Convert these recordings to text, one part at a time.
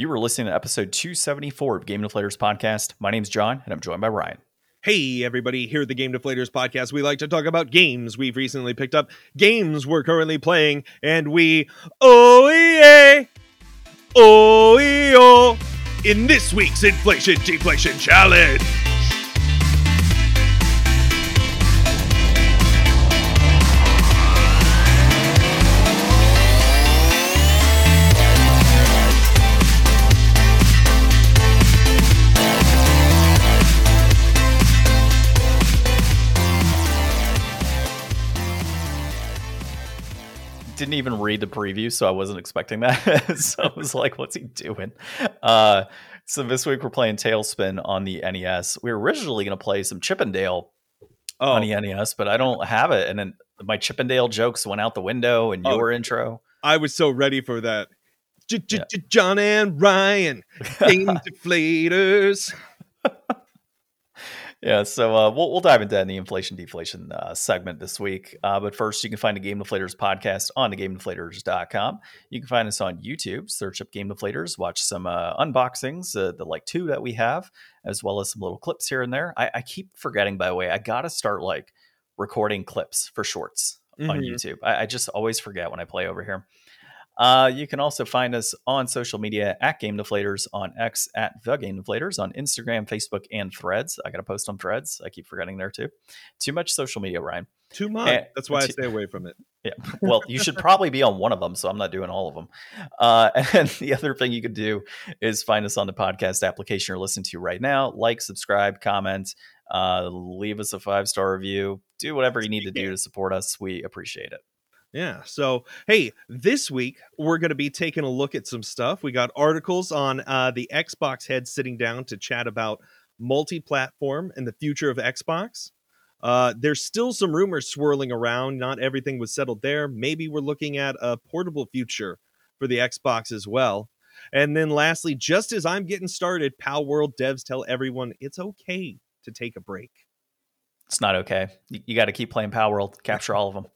You were listening to episode 274 of Game Deflators Podcast. My name's John, and I'm joined by Ryan. Hey, everybody, here at the Game Deflators Podcast, we like to talk about games we've recently picked up, games we're currently playing, and we... Oh, yeah! In this week's Inflation Deflation Challenge... Didn't even read the preview, so I wasn't expecting that. So I was like, what's he doing? So this week we're playing Tailspin on the NES. We were originally going to play some Chippendale on the NES, but I don't have it. And then my Chippendale jokes went out the window in your intro. I was so ready for that. John and Ryan, Game Deflators. Yeah, so we'll dive into that in the inflation-deflation segment this week. But first, you can find the Game Deflators podcast on thegamedeflators.com. You can find us on YouTube. Search up Game Deflators. Watch some unboxings, the like two that we have, as well as some little clips here and there. I keep forgetting, by the way, I got to start like recording clips for shorts on YouTube. I just always forget when I play over here. You can also find us on social media at Game Deflators, on X at The Game Deflators, on Instagram, Facebook, and Threads. I got to post on Threads. I keep forgetting there too. Too much social media, Ryan. Too much. That's why I stay away from it. Yeah. Well, you should probably be on one of them, so I'm not doing all of them. And the other thing you could do is find us on the podcast application you're listening to right now. Like, subscribe, comment, leave us a 5-star review. Do whatever you need to do to support us. We appreciate it. Yeah. So, hey, this week we're going to be taking a look at some stuff. We got articles on the Xbox head sitting down to chat about multi-platform and the future of Xbox. There's still some rumors swirling around. Not everything was settled there. Maybe we're looking at a portable future for the Xbox as well. And then lastly, just as I'm getting started, Palworld devs tell everyone it's okay to take a break. It's not okay. You got to keep playing Palworld. Capture all of them.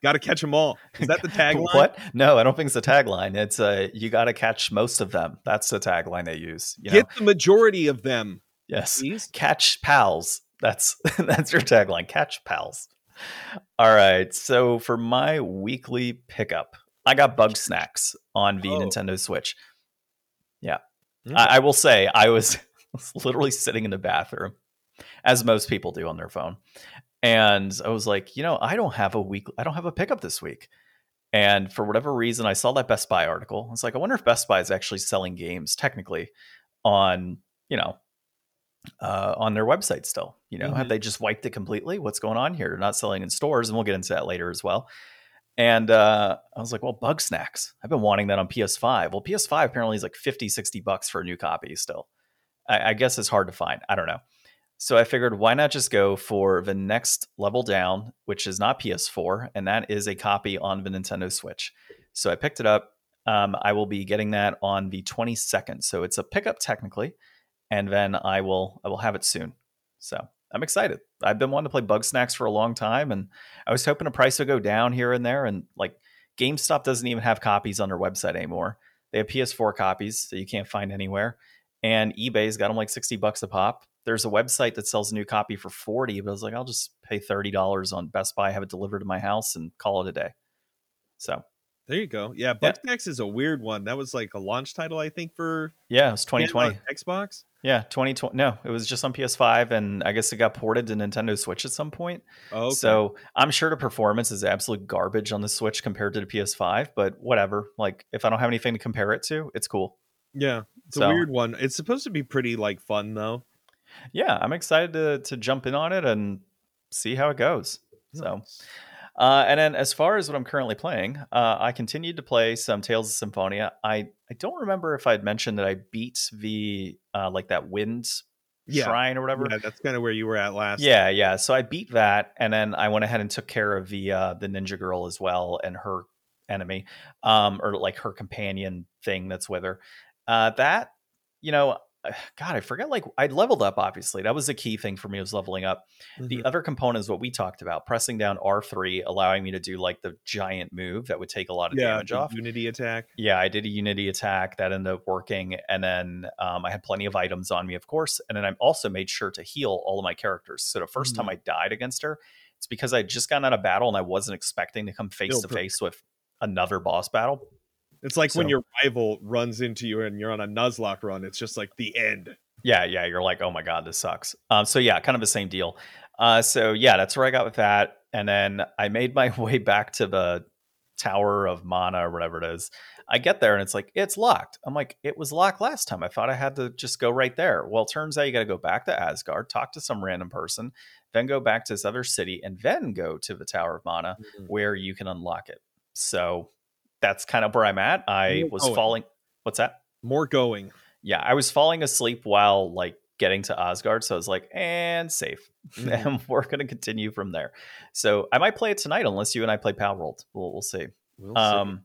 Got to catch them all. Is that the tagline? What? No, I don't think it's the tagline. It's you got to catch most of them. That's the tagline they use. You Get know? The majority of them. Yes. Please? Catch pals. That's your tagline. Catch pals. All right. So for my weekly pickup, I got Bugsnax on the Nintendo Switch. Yeah. Mm-hmm. I will say I was literally sitting in the bathroom, as most people do on their phone. And I was like, I don't have a pickup this week. And for whatever reason, I saw that Best Buy article. I was like, I wonder if Best Buy is actually selling games technically on, on their website still, have they just wiped it completely? What's going on here? They're not selling in stores. And we'll get into that later as well. And I was like, well, Bugsnax, I've been wanting that on PS5. Well, PS5 apparently is like $50-$60 for a new copy still. I guess it's hard to find. I don't know. So I figured, why not just go for the next level down, which is not PS4, and that is a copy on the Nintendo Switch. So I picked it up. I will be getting that on the 22nd. So it's a pickup technically, and then I will have it soon. So I'm excited. I've been wanting to play Bugsnax for a long time, and I was hoping the price would go down here and there. And like GameStop doesn't even have copies on their website anymore. They have PS4 copies that you can't find anywhere, and eBay's got them like $60 a pop. There's a website that sells a new copy for $40, but I was like, I'll just pay $30 on Best Buy, have it delivered to my house, and call it a day. So there you go. Yeah, Bugsnax is a weird one. That was like a launch title, I think, for it was 2020 Xbox. Yeah, 2020. No, it was just on PS5, and I guess it got ported to Nintendo Switch at some point. Oh, okay. So I'm sure the performance is absolute garbage on the Switch compared to the PS5, but whatever. Like, if I don't have anything to compare it to, it's cool. Yeah, it's a weird one. It's supposed to be pretty like fun though. Yeah, I'm excited to jump in on it and see how it goes. So, and then as far as what I'm currently playing, I continued to play some Tales of Symphonia. I don't remember if I'd mentioned that I beat the like that wind shrine or whatever. Yeah, that's kind of where you were at last. Yeah. So I beat that, and then I went ahead and took care of the ninja girl as well, and her enemy, or like her companion thing that's with her. That God, I forgot. Like, I leveled up, obviously. That was the key thing for me, was leveling up. Mm-hmm. The other component is what we talked about, pressing down R3, allowing me to do like the giant move that would take a lot of damage off. Unity attack. Yeah, I did a Unity attack that ended up working. And then I had plenty of items on me, of course. And then I also made sure to heal all of my characters. So the first time I died against her, it's because I just gotten out of battle and I wasn't expecting to come face to face with another boss battle. It's like when your rival runs into you and you're on a Nuzlocke run, it's just like the end. Yeah. You're like, oh my God, this sucks. So yeah, kind of the same deal. So yeah, that's where I got with that. And then I made my way back to the Tower of Mana or whatever it is. I get there and it's like, it's locked. I'm like, it was locked last time. I thought I had to just go right there. Well, turns out you got to go back to Asgard, talk to some random person, then go back to this other city, and then go to the Tower of Mana where you can unlock it. So that's kind of where I'm at. I was falling. What's that? More going. Yeah, I was falling asleep while like getting to Asgard. So I was like, and safe. And we're going to continue from there. So I might play it tonight unless you and I play Palworld. We'll see. We'll see.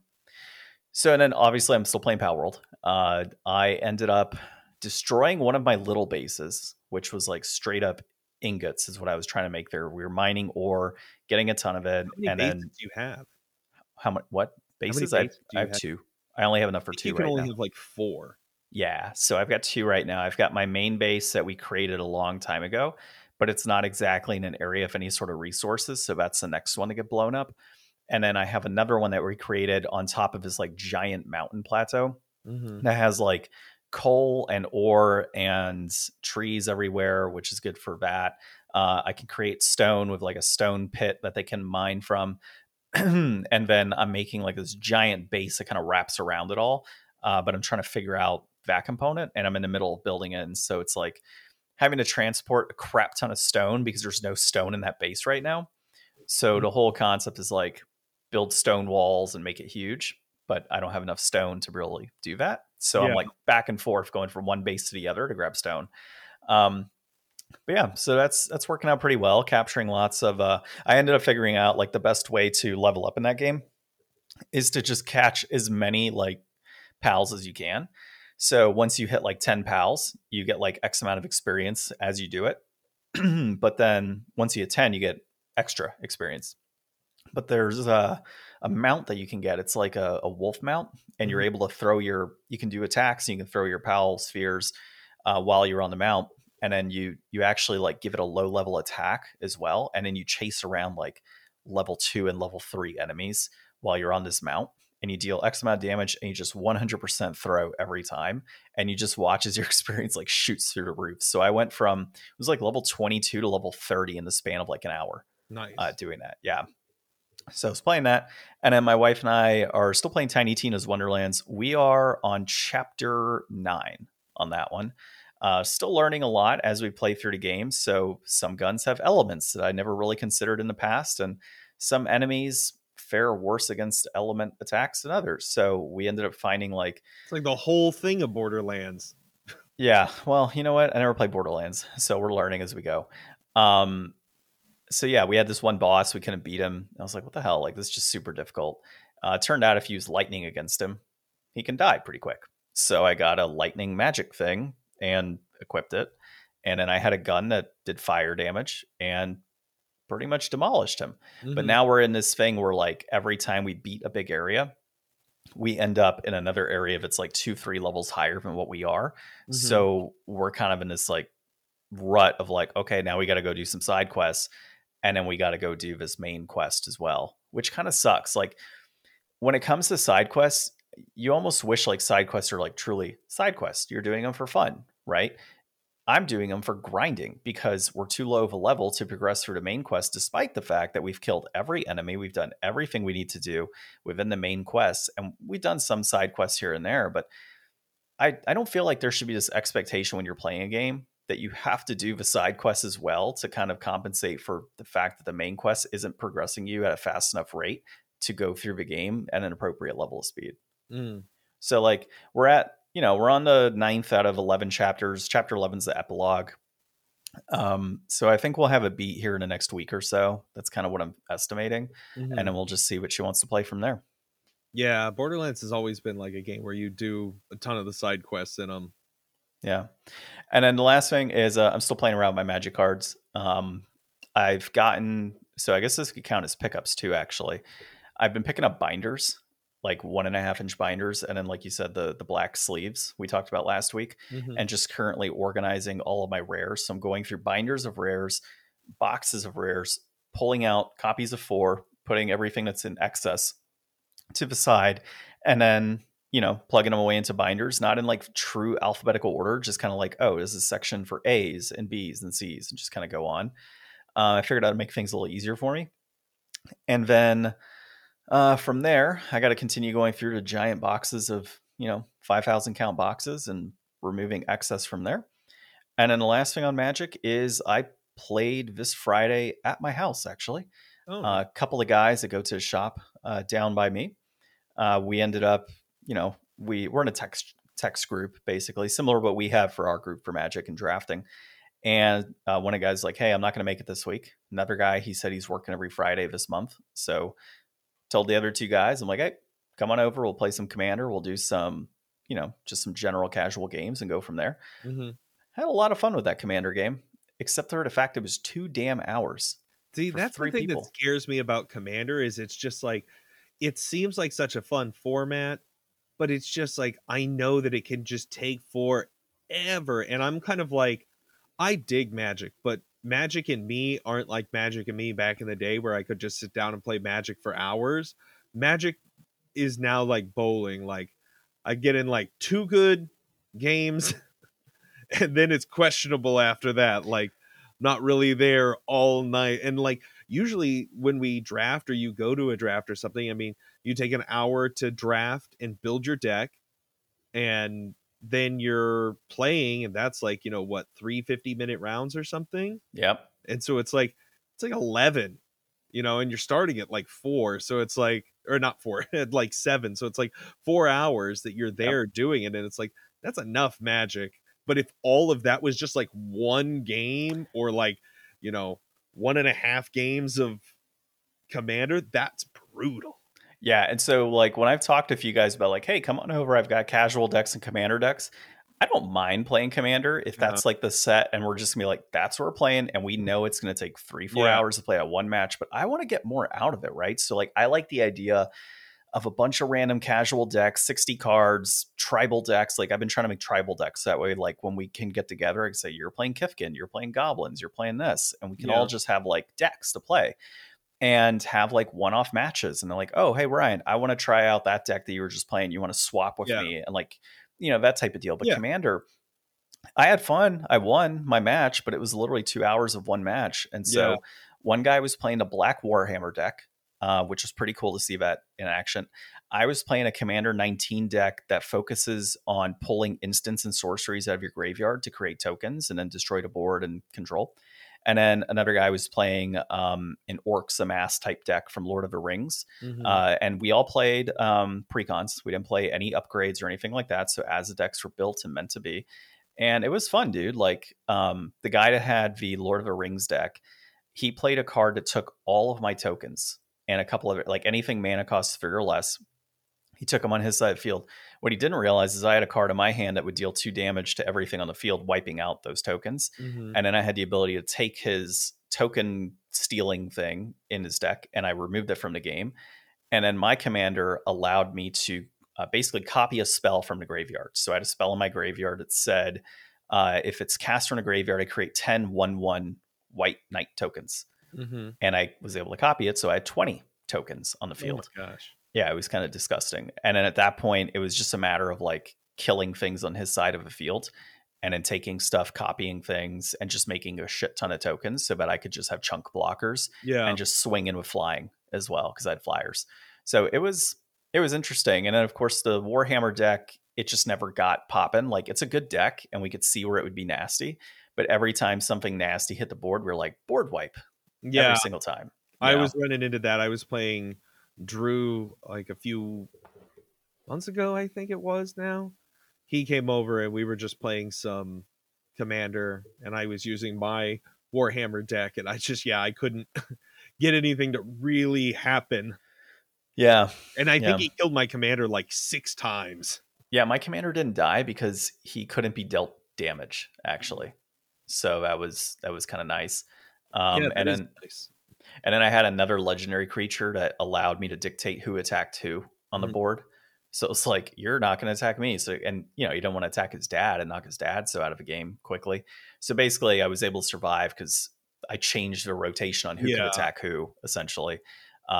So, and then obviously I'm still playing Palworld. I ended up destroying one of my little bases, which was like straight up ingots is what I was trying to make there. We were mining ore, getting a ton of it. How many bases do you have? How much? What? Bases? I have 2. I only have enough for 2 right now. You can only have like 4. Yeah, so I've got 2 right now. I've got my main base that we created a long time ago, but it's not exactly in an area of any sort of resources, so that's the next one to get blown up. And then I have another one that we created on top of this like giant mountain plateau that has like coal and ore and trees everywhere, which is good for that. I can create stone with like a stone pit that they can mine from. And then I'm making like this giant base that kind of wraps around it all. But I'm trying to figure out that component, and I'm in the middle of building it. And so it's like having to transport a crap ton of stone because there's no stone in that base right now. So the whole concept is like build stone walls and make it huge, but I don't have enough stone to really do that. So I'm like back and forth going from one base to the other to grab stone. But yeah, so that's working out pretty well, capturing lots of I ended up figuring out like the best way to level up in that game is to just catch as many like pals as you can. So once you hit like 10 pals, you get like X amount of experience as you do it. But then once you hit 10, you get extra experience. But there's a mount that you can get. It's like a wolf mount, and you're able to throw you can do attacks, and you can throw your pal spheres while you're on the mount. And then you actually like give it a low level attack as well. And then you chase around like level 2 and level 3 enemies while you're on this mount, and you deal X amount of damage, and you just 100% throw every time. And you just watch as your experience like shoots through the roof. So I went from, it was like level 22 to level 30 in the span of like an hour. Nice. Doing that. Yeah. So I was playing that. And then my wife and I are still playing Tiny Tina's Wonderlands. We are on chapter 9 on that one. Still learning a lot as we play through the game. So some guns have elements that I never really considered in the past, and some enemies fare worse against element attacks than others. So we ended up finding like... It's like the whole thing of Borderlands. Yeah, well, you know what? I never played Borderlands, so we're learning as we go. So yeah, we had this one boss. We couldn't beat him. I was like, what the hell? Like, this is just super difficult. Turned out if you use lightning against him, he can die pretty quick. So I got a lightning magic thing and equipped it, and then I had a gun that did fire damage and pretty much demolished him. But now we're in this thing where like every time we beat a big area, we end up in another area that's like 2-3 levels higher than what we are. So we're kind of in this like rut of like, okay, now we got to go do some side quests, and then we got to go do this main quest as well, which kind of sucks. Like when it comes to side quests, you almost wish like side quests are like truly side quests. You're doing them for fun, right? I'm doing them for grinding because we're too low of a level to progress through the main quest, despite the fact that we've killed every enemy. We've done everything we need to do within the main quest. And we've done some side quests here and there, but I don't feel like there should be this expectation when you're playing a game that you have to do the side quests as well to kind of compensate for the fact that the main quest isn't progressing you at a fast enough rate to go through the game at an appropriate level of speed. So like we're on the 9th out of 11 chapters. Chapter 11 is the epilogue. So I think we'll have a beat here in the next week or so. That's kind of what I'm estimating. And then we'll just see what she wants to play from there. Yeah. Borderlands has always been like a game where you do a ton of the side quests in them. Yeah. And then the last thing is I'm still playing around with my Magic cards. I've gotten, so I guess this could count as pickups too, actually. I've been picking up binders, like 1.5-inch binders. And then, like you said, the black sleeves we talked about last week, and just currently organizing all of my rares. So I'm going through binders of rares, boxes of rares, pulling out copies of 4, putting everything that's in excess to the side, and then, you know, plugging them away into binders, not in like true alphabetical order, just kind of like, oh, this is a section for A's and B's and C's, and just kind of go on. I figured out to make things a little easier for me. And then from there, I got to continue going through the giant boxes of, you know, 5,000 count boxes and removing excess from there. And then the last thing on Magic is I played this Friday at my house, actually. A couple of guys that go to a shop down by me. We ended up, you know, we're in a text group, basically similar to what we have for our group for Magic and drafting. And one of the guys like, hey, I'm not going to make it this week. Another guy, he said he's working every Friday this month. So told the other two guys, I'm like, hey, come on over. We'll play some Commander. We'll do some, you know, just some general casual games and go from there. Had a lot of fun with that Commander game, except for the fact it was 2 damn hours. See, that's the thing that scares me about Commander is it's just like, it seems like such a fun format, but it's just like, I know that it can just take forever. And I'm kind of like, I dig Magic, but Magic and me aren't like Magic and me back in the day where I could just sit down and play Magic for hours. Magic is now like bowling. Like I get in like 2 good games and then it's questionable after that. Like, not really there all night. And like usually when we draft or you go to a draft or something, I mean, you take an hour to draft and build your deck, and then you're playing, and that's like, you know what, 3 50-minute rounds or something. Yep. And so it's like 11, you know, and you're starting at like 4, so it's like, or not 4 at like 7, so it's like 4 hours that you're there doing it, and it's like, that's enough Magic. But if all of that was just like 1 game or like, you know, 1.5 games of Commander, that's brutal. Yeah. And so like when I've talked to a few guys about like, hey, come on over, I've got casual decks and Commander decks. I don't mind playing Commander if that's like the set and we're just gonna be like, that's what we're playing. And we know it's going to take 3-4 hours to play at 1 match, but I want to get more out of it. Right. So like, I like the idea of a bunch of random casual decks, 60 cards, tribal decks. Like I've been trying to make tribal decks that way. Like when we can get together, I can say, you're playing Kifkin, you're playing Goblins, you're playing this. And we can all just have like decks to play and have like one-off matches. And they're like, oh, hey, Ryan, I want to try out that deck that you were just playing. You want to swap with me? And like, you know, that type of deal. But Commander, I had fun. I won my match, but it was literally 2 hours of 1 match. And so one guy was playing a black Warhammer deck, which was pretty cool to see that in action. I was playing a Commander 19 deck that focuses on pulling instants and sorceries out of your graveyard to create tokens and then destroy the board and control. And then another guy was playing an Orcs Amass type deck from Lord of the Rings. And we all played precons. We didn't play any upgrades or anything like that. So as the decks were built and meant to be. And it was fun, dude. Like the guy that had the Lord of the Rings deck, he played a card that took all of my tokens and a couple of it, like anything mana costs 3 or less. He took them on his side of the field. What he didn't realize is I had a card in my hand that would deal 2 damage to everything on the field, wiping out those tokens. And then I had the ability to take his token stealing thing in his deck, and I removed it from the game. And then my commander allowed me to basically copy a spell from the graveyard. So I had a spell in my graveyard that said, if it's cast from the graveyard, I create 10 1/1 white knight tokens. And I was able to copy it, so I had 20 tokens on the field. Oh my gosh. Yeah, it was kind of disgusting. And then at that point, it was just a matter of like killing things on his side of the field and then taking stuff, copying things, and just making a shit ton of tokens so that I could just have chunk blockers and just swing in with flying as well, because I had flyers. So it was interesting. And then, of course, the Warhammer deck, it just never got popping. Like, it's a good deck, and we could see where it would be nasty. But every time something nasty hit the board, we're like, board wipe. Every single time. I was running into that. I was playing Drew like a few months ago, I think it was now. He came over and we were just playing some Commander, and I was using my Warhammer deck, and I just, I couldn't get anything to really happen. Yeah. And I think he killed my Commander like 6 times. Yeah, my Commander didn't die because he couldn't be dealt damage, actually. So that was kind of nice. Nice. And then I had another legendary creature that allowed me to dictate who attacked who on the board. So it's like, you're not going to attack me. So, and you know, you don't want to attack his dad and knock his dad so out of a game quickly. So basically I was able to survive because I changed the rotation on who could attack who, essentially.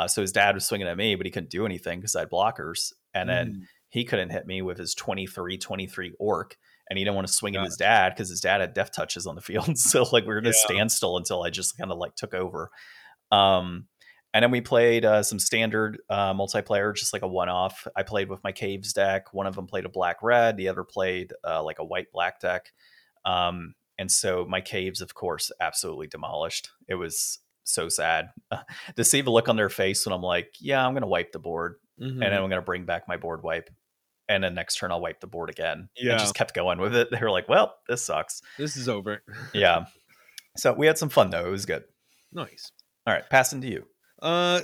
So his dad was swinging at me, but he couldn't do anything because I had blockers. And then he couldn't hit me with his 23 orc. And he didn't want to swing at his dad because his dad had death touches on the field. So like we were going to stand still until I just kind of like took over. And then we played some standard multiplayer, just like a one-off. I played with my caves deck. One of them played a black-red. The other played like a white-black deck. And so my caves, of course, absolutely demolished. It was so sad to see the look on their face when I'm like, yeah, I'm going to wipe the board. Mm-hmm. And then I'm going to bring back my board wipe. And then next turn, I'll wipe the board again. Yeah. And just kept going with it. They were like, well, this sucks. This is over. Yeah. So we had some fun, though. It was good. Nice. All right. Passing to you.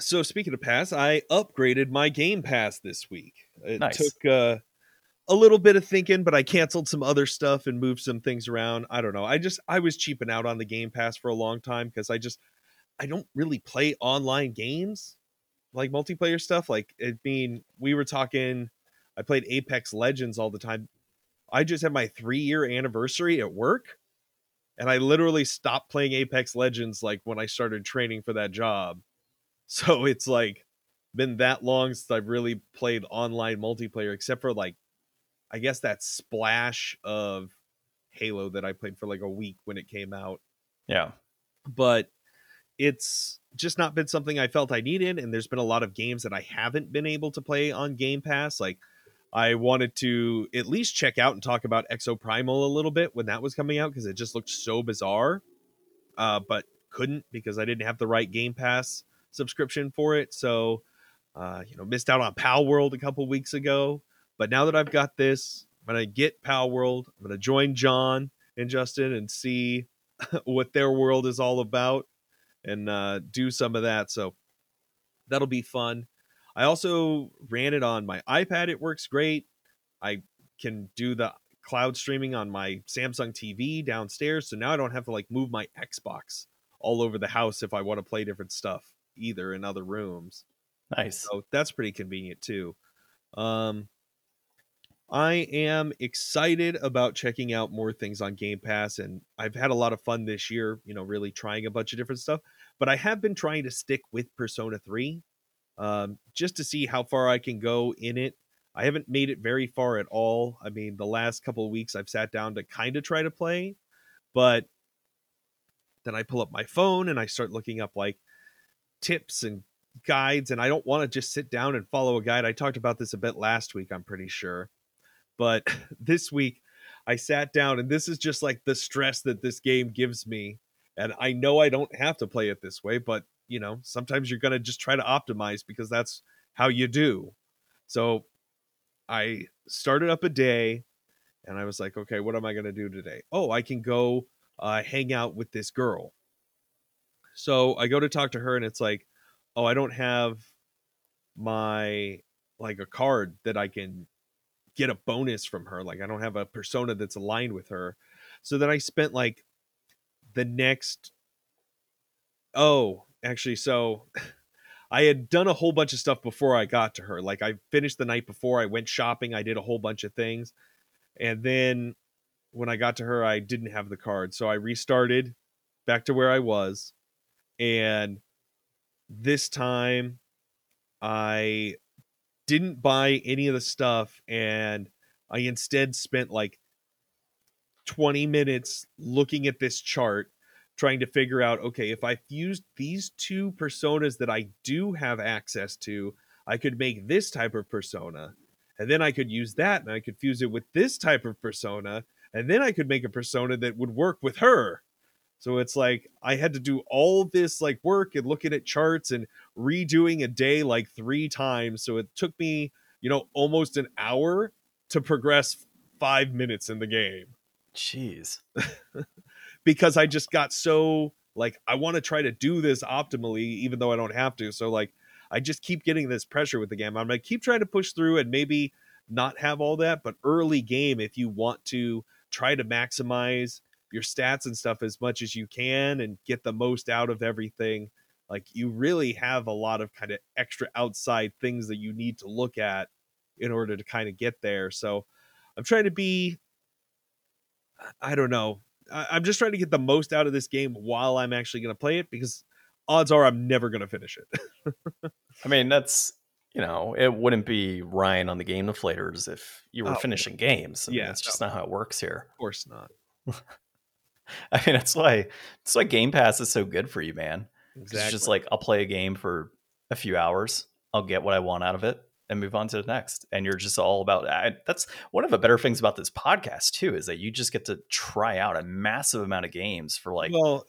So speaking of pass, I upgraded my Game Pass this week. It took a little bit of thinking, but I canceled some other stuff and moved some things around. I don't know. I was cheaping out on the Game Pass for a long time because I don't really play online games like multiplayer stuff. Like, we were talking, I played Apex Legends all the time. I just had my 3-year anniversary at work, and I literally stopped playing Apex Legends like when I started training for that job. So it's like been that long since I've really played online multiplayer, except for like, I guess that splash of Halo that I played for like a week when it came out. Yeah. But it's just not been something I felt I needed. And there's been a lot of games that I haven't been able to play on Game Pass. Like I wanted to at least check out and talk about Exoprimal a little bit when that was coming out, because it just looked so bizarre, but couldn't because I didn't have the right Game Pass subscription for it. So missed out on Palworld a couple weeks ago, but now that I've got this, I'm gonna get Palworld. I'm gonna join John and Justin and see what their world is all about and do some of that, so that'll be fun. I also ran it on my iPad. It works great. I can do the cloud streaming on my Samsung TV downstairs, so now I don't have to like move my Xbox all over the house if I want to play different stuff either in other rooms. Nice. So that's pretty convenient too. I am excited about checking out more things on Game Pass, and I've had a lot of fun this year, really trying a bunch of different stuff, but I have been trying to stick with Persona 3 just to see how far I can go in it. I haven't made it very far at all. I mean, the last couple of weeks I've sat down to kind of try to play, but then I pull up my phone and I start looking up like tips and guides, and I don't want to just sit down and follow a guide. I talked about this a bit last week, I'm pretty sure, but this week I sat down, and this is just like the stress that this game gives me, and I know I don't have to play it this way, but sometimes you're going to just try to optimize because that's how you do. So I started up a day and I was like, okay, what am I going to do today? Oh, I can go hang out with this girl. So I go to talk to her and it's like, oh, I don't have my a card that I can get a bonus from her. Like I don't have a persona that's aligned with her. So then I spent like the next. Oh, actually, so I had done a whole bunch of stuff before I got to her. Like I finished the night before, I went shopping, I did a whole bunch of things. And then when I got to her, I didn't have the card. So I restarted back to where I was. And this time I didn't buy any of the stuff, and I instead spent like 20 minutes looking at this chart, trying to figure out, okay, if I fused these two personas that I do have access to, I could make this type of persona, and then I could use that, and I could fuse it with this type of persona, and then I could make a persona that would work with her. So it's like I had to do all this like work and looking at charts and redoing a day like 3 times. So it took me, almost an hour to progress 5 minutes in the game. Jeez. Because I just got so like, I want to try to do this optimally, even though I don't have to. So like, I just keep getting this pressure with the game. I'm like, keep trying to push through and maybe not have all that. But early game, if you want to try to maximize your stats and stuff as much as you can and get the most out of everything. Like, you really have a lot of kind of extra outside things that you need to look at in order to kind of get there. So I'm trying to be, I don't know. I'm just trying to get the most out of this game while I'm actually going to play it, because odds are I'm never going to finish it. I mean, that's, you know, it wouldn't be Ryan on the Game Deflators if you were finishing games. I mean, that's just not how it works here. Of course not. I mean, that's why Game Pass is so good for you, man. Exactly. It's just like, I'll play a game for a few hours, I'll get what I want out of it, and move on to the next. And you're just all about that. That's one of the better things about this podcast too, is that you just get to try out a massive amount of games for like, well,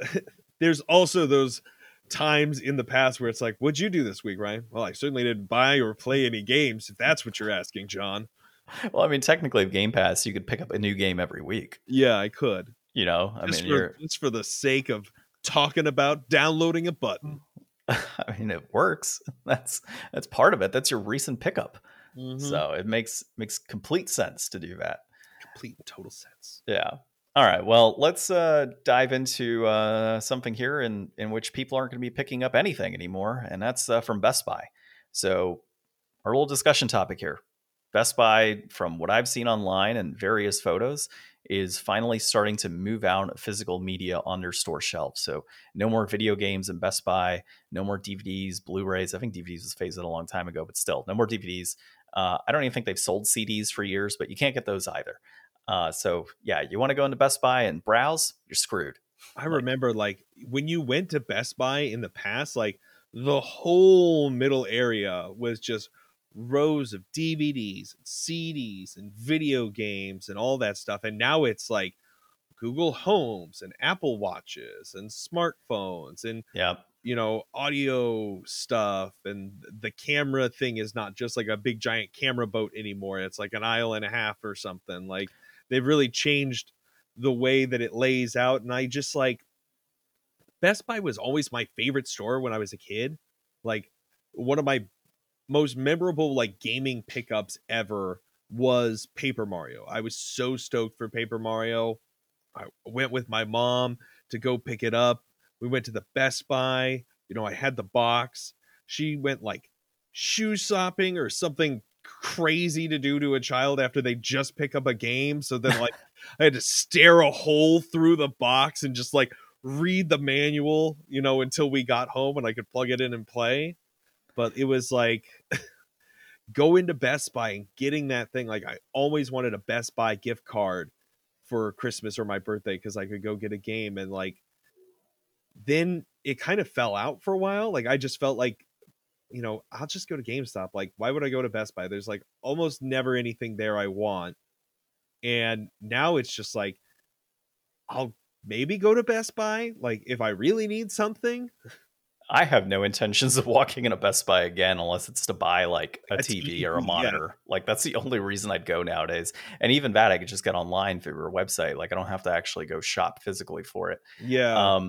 there's also those times in the past where it's like, what'd you do this week, Ryan? Well, I certainly didn't buy or play any games, if that's what you're asking, John. Well, I mean, technically Game Pass, you could pick up a new game every week. Yeah, I could. You know, I just mean, it's for the sake of talking about downloading a button. I mean, it works. That's part of it. That's your recent pickup. Mm-hmm. So it makes complete sense to do that. Complete and total sense. Yeah. All right. Well, let's dive into something here in which people aren't going to be picking up anything anymore. And that's from Best Buy. So our little discussion topic here. Best Buy, from what I've seen online and various photos, is finally starting to move out physical media on their store shelves. So no more video games in Best Buy, no more DVDs, Blu-rays. I think DVDs was phased out a long time ago, but still, no more DVDs. I don't even think they've sold CDs for years, but you can't get those either. So yeah, you want to go into Best Buy and browse, you're screwed. I remember like when you went to Best Buy in the past, like the whole middle area was just rows of DVDs, and CDs, and video games, and all that stuff. And now it's like Google Homes and Apple Watches and smartphones and, you know, audio stuff. And the camera thing is not just like a big giant camera boat anymore. It's like an aisle and a half or something. Like, they've really changed the way that it lays out. And I just like, Best Buy was always my favorite store when I was a kid. Like, one of my most memorable like gaming pickups ever was Paper Mario. I was so stoked for Paper Mario. I went with my mom to go pick it up. We went to the Best Buy. You know, I had the box. She went like shoe shopping or something crazy to do to a child after they just pick up a game. So then like I had to stare a hole through the box and just like read the manual, you know, until we got home and I could plug it in and play. But it was like, go into Best Buy and getting that thing. Like, I always wanted a Best Buy gift card for Christmas or my birthday because I could go get a game. And like, then it kind of fell out for a while. Like, I just felt like, you know, I'll just go to GameStop. Like, why would I go to Best Buy? There's like almost never anything there I want. And now it's just like, I'll maybe go to Best Buy, like, if I really need something. I have no intentions of walking in a Best Buy again unless it's to buy like a TV or a monitor. Yeah. Like, that's the only reason I'd go nowadays. And even that, I could just get online through your website. Like, I don't have to actually go shop physically for it. Yeah.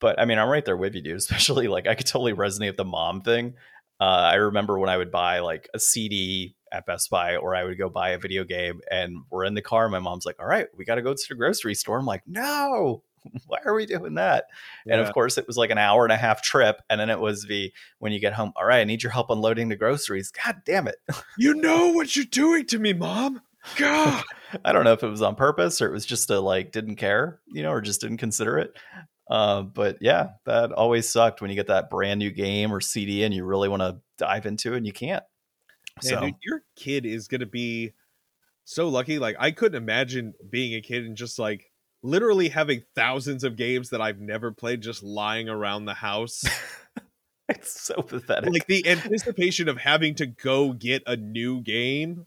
But I mean, I'm right there with you, dude. Especially like, I could totally resonate with the mom thing. I remember when I would buy like a CD at Best Buy, or I would go buy a video game, and we're in the car. My mom's like, all right, we got to go to the grocery store. I'm like, no. Why are we doing that? Yeah. And of course, it was like an hour and a half trip. And then it was when you get home, all right, I need your help unloading the groceries. God damn it. You know what you're doing to me, Mom. God. I don't know if it was on purpose or it was just a like didn't care, you know, or just didn't consider it. But yeah, that always sucked when you get that brand new game or CD and you really want to dive into it and you can't. Man, so dude, your kid is going to be so lucky. Like, I couldn't imagine being a kid and just like, literally having thousands of games that I've never played just lying around the house. It's so pathetic. Like, the anticipation of having to go get a new game.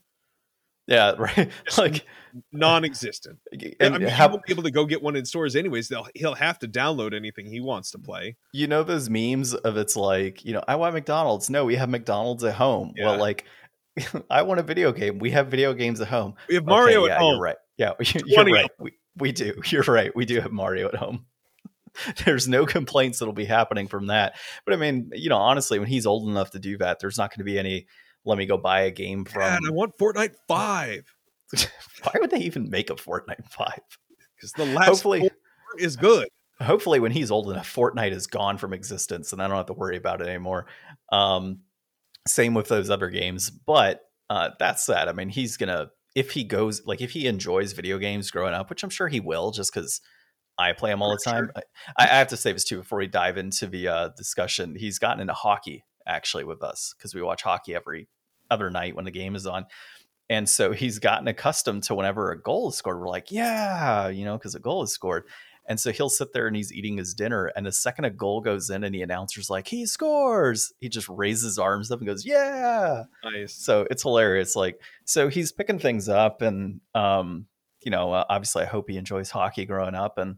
Yeah, right. Like, non-existent. And I mean, he won't be able to go get one in stores anyways. He'll have to download anything he wants to play. You know those memes of it's like, you know, I want McDonald's. No, we have McDonald's at home. Yeah. Well, like, I want a video game. We have video games at home. We have Mario at home. You're right. Yeah, you're right. We do. You're right. We do have Mario at home. There's no complaints that'll be happening from that. But I mean, you know, honestly, when he's old enough to do that, there's not going to be any, let me go buy a game from. Dad, I want Fortnite 5. Why would they even make a Fortnite 5? Because the last hopefully is good. Hopefully when he's old enough, Fortnite is gone from existence and I don't have to worry about it anymore. Same with those other games. But that's sad. I mean, he's going to, if he goes, like if he enjoys video games growing up, which I'm sure he will just because I play them all the time. Sure. I have to say this too before we dive into the discussion. He's gotten into hockey actually with us because we watch hockey every other night when the game is on. And so he's gotten accustomed to whenever a goal is scored, we're like, yeah, you know, because a goal is scored. And so he'll sit there and he's eating his dinner. And the second a goal goes in and the announcer's like, he scores, he just raises his arms up and goes, yeah. Nice. So it's hilarious. Like, so he's picking things up and, you know, obviously I hope he enjoys hockey growing up and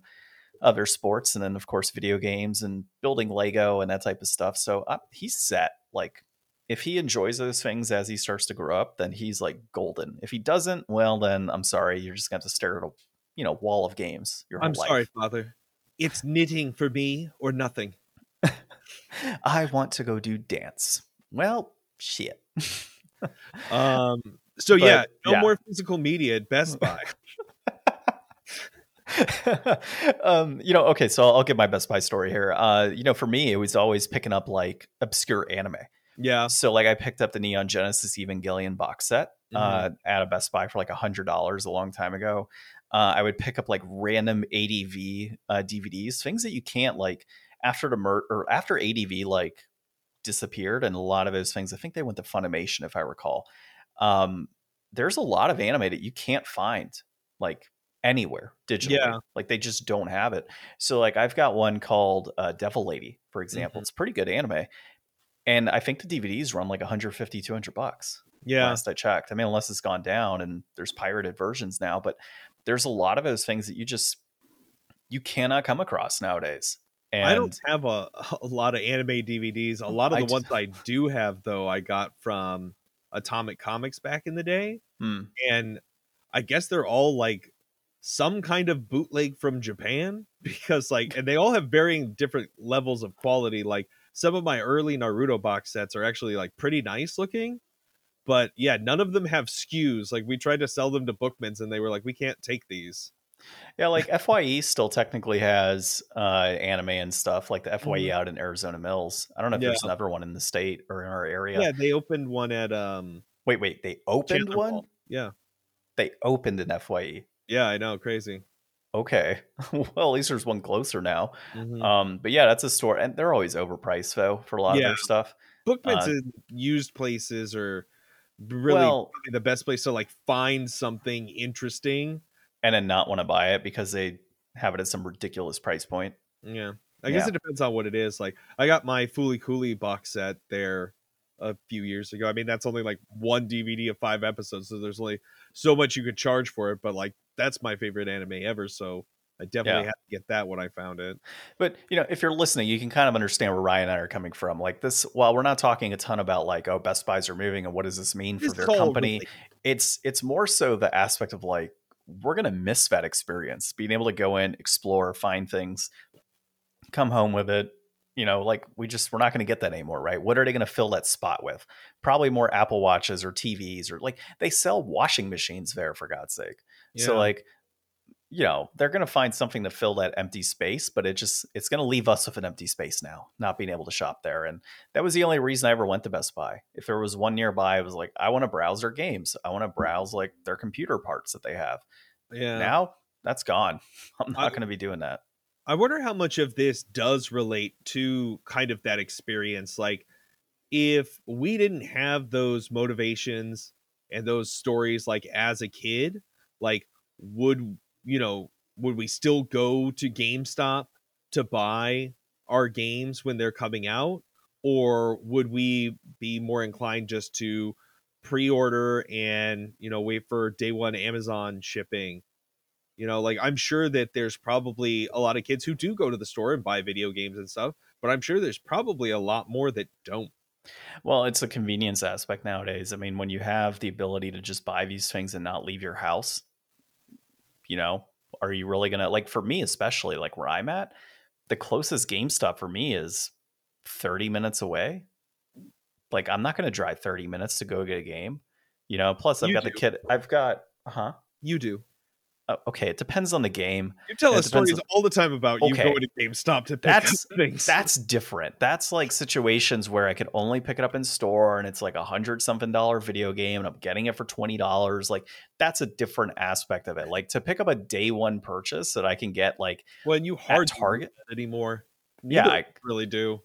other sports. And then of course, video games and building Lego and that type of stuff. So he's set. Like if he enjoys those things as he starts to grow up, then he's like golden. If he doesn't, well, then I'm sorry. You're just going to have to stare at a, you know, wall of games your whole life. I'm sorry, Father. It's knitting for me or nothing. I want to go do dance. Well, shit. So but, yeah, no more physical media at Best Buy. You know, okay, so I'll give my Best Buy story here. You know, for me, it was always picking up like obscure anime. Yeah. So like I picked up the Neon Genesis Evangelion box set at a Best Buy for like $100 a long time ago. I would pick up like random ADV DVDs, things that you can't like after the after ADV like disappeared. And a lot of those things, I think they went to Funimation, if I recall. There's a lot of anime that you can't find like anywhere digitally. Yeah. Like they just don't have it. So like I've got one called Devil Lady, for example. It's pretty good anime. And I think the DVDs run like $150-$200. Yeah. Last I checked. I mean, unless it's gone down and there's pirated versions now, but there's a lot of those things that you cannot come across nowadays. And I don't have a lot of anime DVDs. A lot of the ones I do have, though, I got from Atomic Comics back in the day. And I guess they're all like some kind of bootleg from Japan because like, and they all have varying different levels of quality. Like some of my early Naruto box sets are actually like pretty nice looking. But yeah, none of them have SKUs. Like we tried to sell them to Bookman's and they were like, we can't take these. Yeah, like FYE still technically has anime and stuff like the FYE out in Arizona Mills. I don't know if there's another one in the state or in our area. Yeah, they opened one at... Wait, they opened Chandler one? Hall. Yeah. They opened an FYE. Yeah, I know. Crazy. Okay. Well, at least there's one closer now. But yeah, that's a store. And they're always overpriced though for a lot of their stuff. Bookman's in used places or... really the best place to like find something interesting and then not want to buy it because they have it at some ridiculous price point. I guess it depends on what it is. Like I got my Foolie Cooley box set there a few years ago. I mean, that's only like one DVD of 5 episodes, so there's only so much you could charge for it, but like that's my favorite anime ever, so I definitely had to get that when I found it. But, you know, if you're listening, you can kind of understand where Ryan and I are coming from. Like this, while we're not talking a ton about like, oh, Best Buys are moving and what does this mean for their company? Really. It's more so the aspect of like, we're going to miss that experience, being able to go in, explore, find things, come home with it. You know, like we're not going to get that anymore, right? What are they going to fill that spot with? Probably more Apple Watches or TVs, or like they sell washing machines there, for God's sake. Yeah. So like, you know, they're going to find something to fill that empty space, but it's going to leave us with an empty space now, not being able to shop there. And that was the only reason I ever went to Best Buy. If there was one nearby, I was like, I want to browse their games. I want to browse like their computer parts that they have. Yeah. Now that's gone. I'm not going to be doing that. I wonder how much of this does relate to kind of that experience. Like if we didn't have those motivations and those stories, like as a kid, like would we still go to GameStop to buy our games when they're coming out? Or would we be more inclined just to pre-order and, you know, wait for day one Amazon shipping? You know, like I'm sure that there's probably a lot of kids who do go to the store and buy video games and stuff, but I'm sure there's probably a lot more that don't. Well, it's a convenience aspect nowadays. I mean, when you have the ability to just buy these things and not leave your house, you know, are you really going to, like for me, especially like where I'm at, the closest GameStop for me is 30 minutes away. Like I'm not going to drive 30 minutes to go get a game, you know, plus I've got the kid. I've got Uh-huh. You do. Okay, it depends on the game. You tell us stories all the time about you going to GameStop to pick up things. That's different. That's like situations where I could only pick it up in store and it's like $100-something video game and I'm getting it for $20. Like, that's a different aspect of it. Like, to pick up a day one purchase that I can get like when you hard target anymore. Yeah, I really do.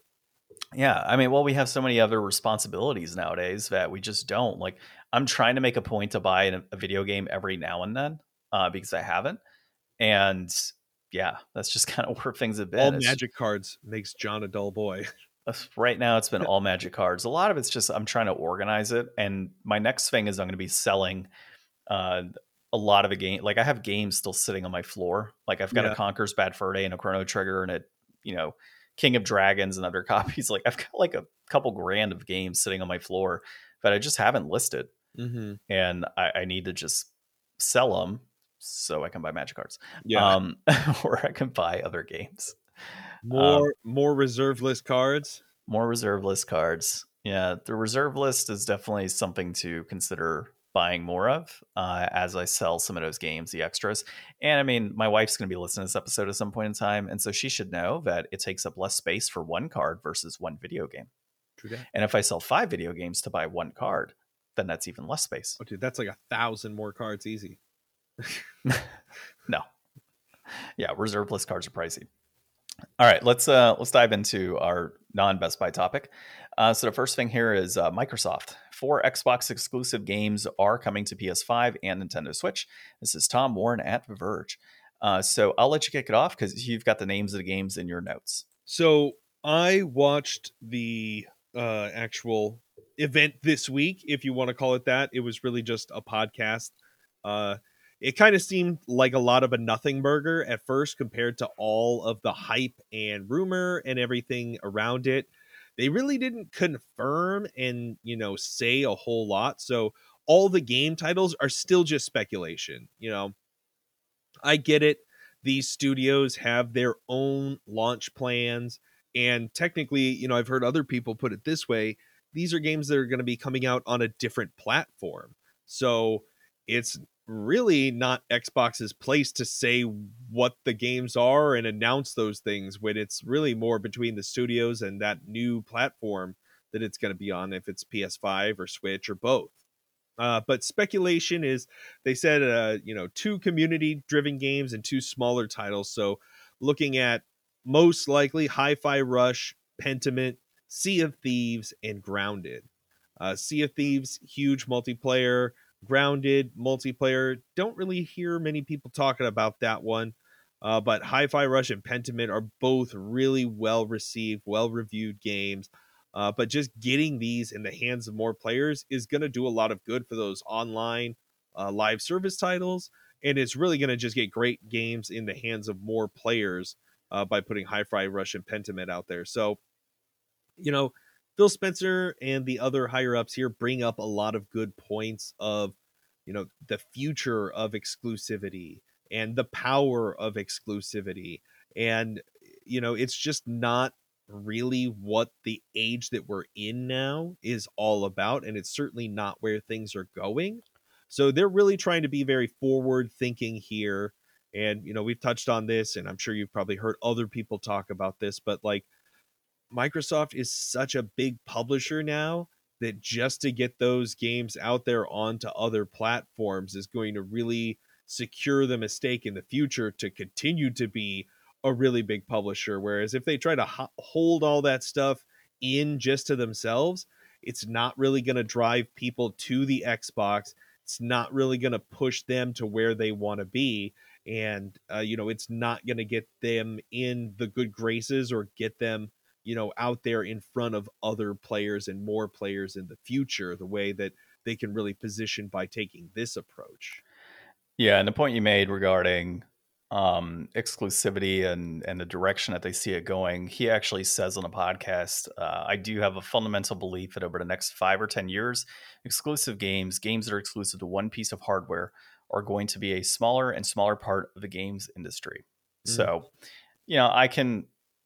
Yeah, I mean, well, we have so many other responsibilities nowadays that we just don't. Like, I'm trying to make a point to buy a video game every now and then. Because I haven't. And yeah, that's just kind of where things have been. All magic cards makes John a dull boy. Right now, it's been all magic cards. A lot of it's just I'm trying to organize it. And my next thing is I'm going to be selling a lot of the game. Like, I have games still sitting on my floor. Like, I've got a Conker's Bad Fur Day and a Chrono Trigger and a, you know, King of Dragons and other copies. Like, I've got like a couple grand of games sitting on my floor that I just haven't listed. Mm-hmm. And I need to just sell them. So I can buy magic cards, or I can buy other games. More reserve list cards. More reserve list cards. Yeah, the reserve list is definitely something to consider buying more of as I sell some of those games, the extras. And I mean, my wife's going to be listening to this episode at some point in time, and so she should know that it takes up less space for one card versus one video game. True that. And if I sell 5 video games to buy one card, then that's even less space. Oh, dude, that's like 1,000 more cards, easy. No, yeah, reserve list cards are pricey. All right, let's dive into our non-Best Buy topic. So the first thing here is Microsoft. 4 Xbox exclusive games are coming to PS5 and Nintendo Switch. This is Tom Warren at The Verge. So I'll let you kick it off because you've got the names of the games in your notes. So I watched the actual event this week, if you want to call it that. It was really just a podcast. It kind of seemed like a lot of a nothing burger at first compared to all of the hype and rumor and everything around it. They really didn't confirm and, you know, say a whole lot. So all the game titles are still just speculation. You know, I get it. These studios have their own launch plans. And technically, you know, I've heard other people put it this way. These are games that are going to be coming out on a different platform. So it's really not Xbox's place to say what the games are and announce those things when it's really more between the studios and that new platform that it's going to be on, if it's PS5 or Switch or both. But speculation is, they said, 2 community driven games and 2 smaller titles. So looking at most likely Hi-Fi Rush, Pentiment, Sea of Thieves, and Grounded. Sea of Thieves, huge multiplayer. Grounded multiplayer, don't really hear many people talking about that one, but Hi-Fi Rush and Pentiment are both really well received, well reviewed games, but just getting these in the hands of more players is going to do a lot of good for those online live service titles, and it's really going to just get great games in the hands of more players by putting Hi-Fi Rush and Pentiment out there. So, you know, Phil Spencer and the other higher ups here bring up a lot of good points of, you know, the future of exclusivity and the power of exclusivity. And, you know, it's just not really what the age that we're in now is all about. And it's certainly not where things are going. So they're really trying to be very forward thinking here. And, you know, we've touched on this, and I'm sure you've probably heard other people talk about this, but like, Microsoft is such a big publisher now that just to get those games out there onto other platforms is going to really secure them a stake in the future to continue to be a really big publisher. Whereas if they try to hold all that stuff in just to themselves, it's not really going to drive people to the Xbox. It's not really going to push them to where they want to be. And, you know, it's not going to get them in the good graces or get them, you know, out there in front of other players and more players in the future, the way that they can really position by taking this approach. Yeah. And the point you made regarding exclusivity and the direction that they see it going, he actually says on a podcast, I do have a fundamental belief that over the next 5 or 10 years, exclusive games that are exclusive to one piece of hardware are going to be a smaller and smaller part of the games industry. Mm-hmm. So, you know,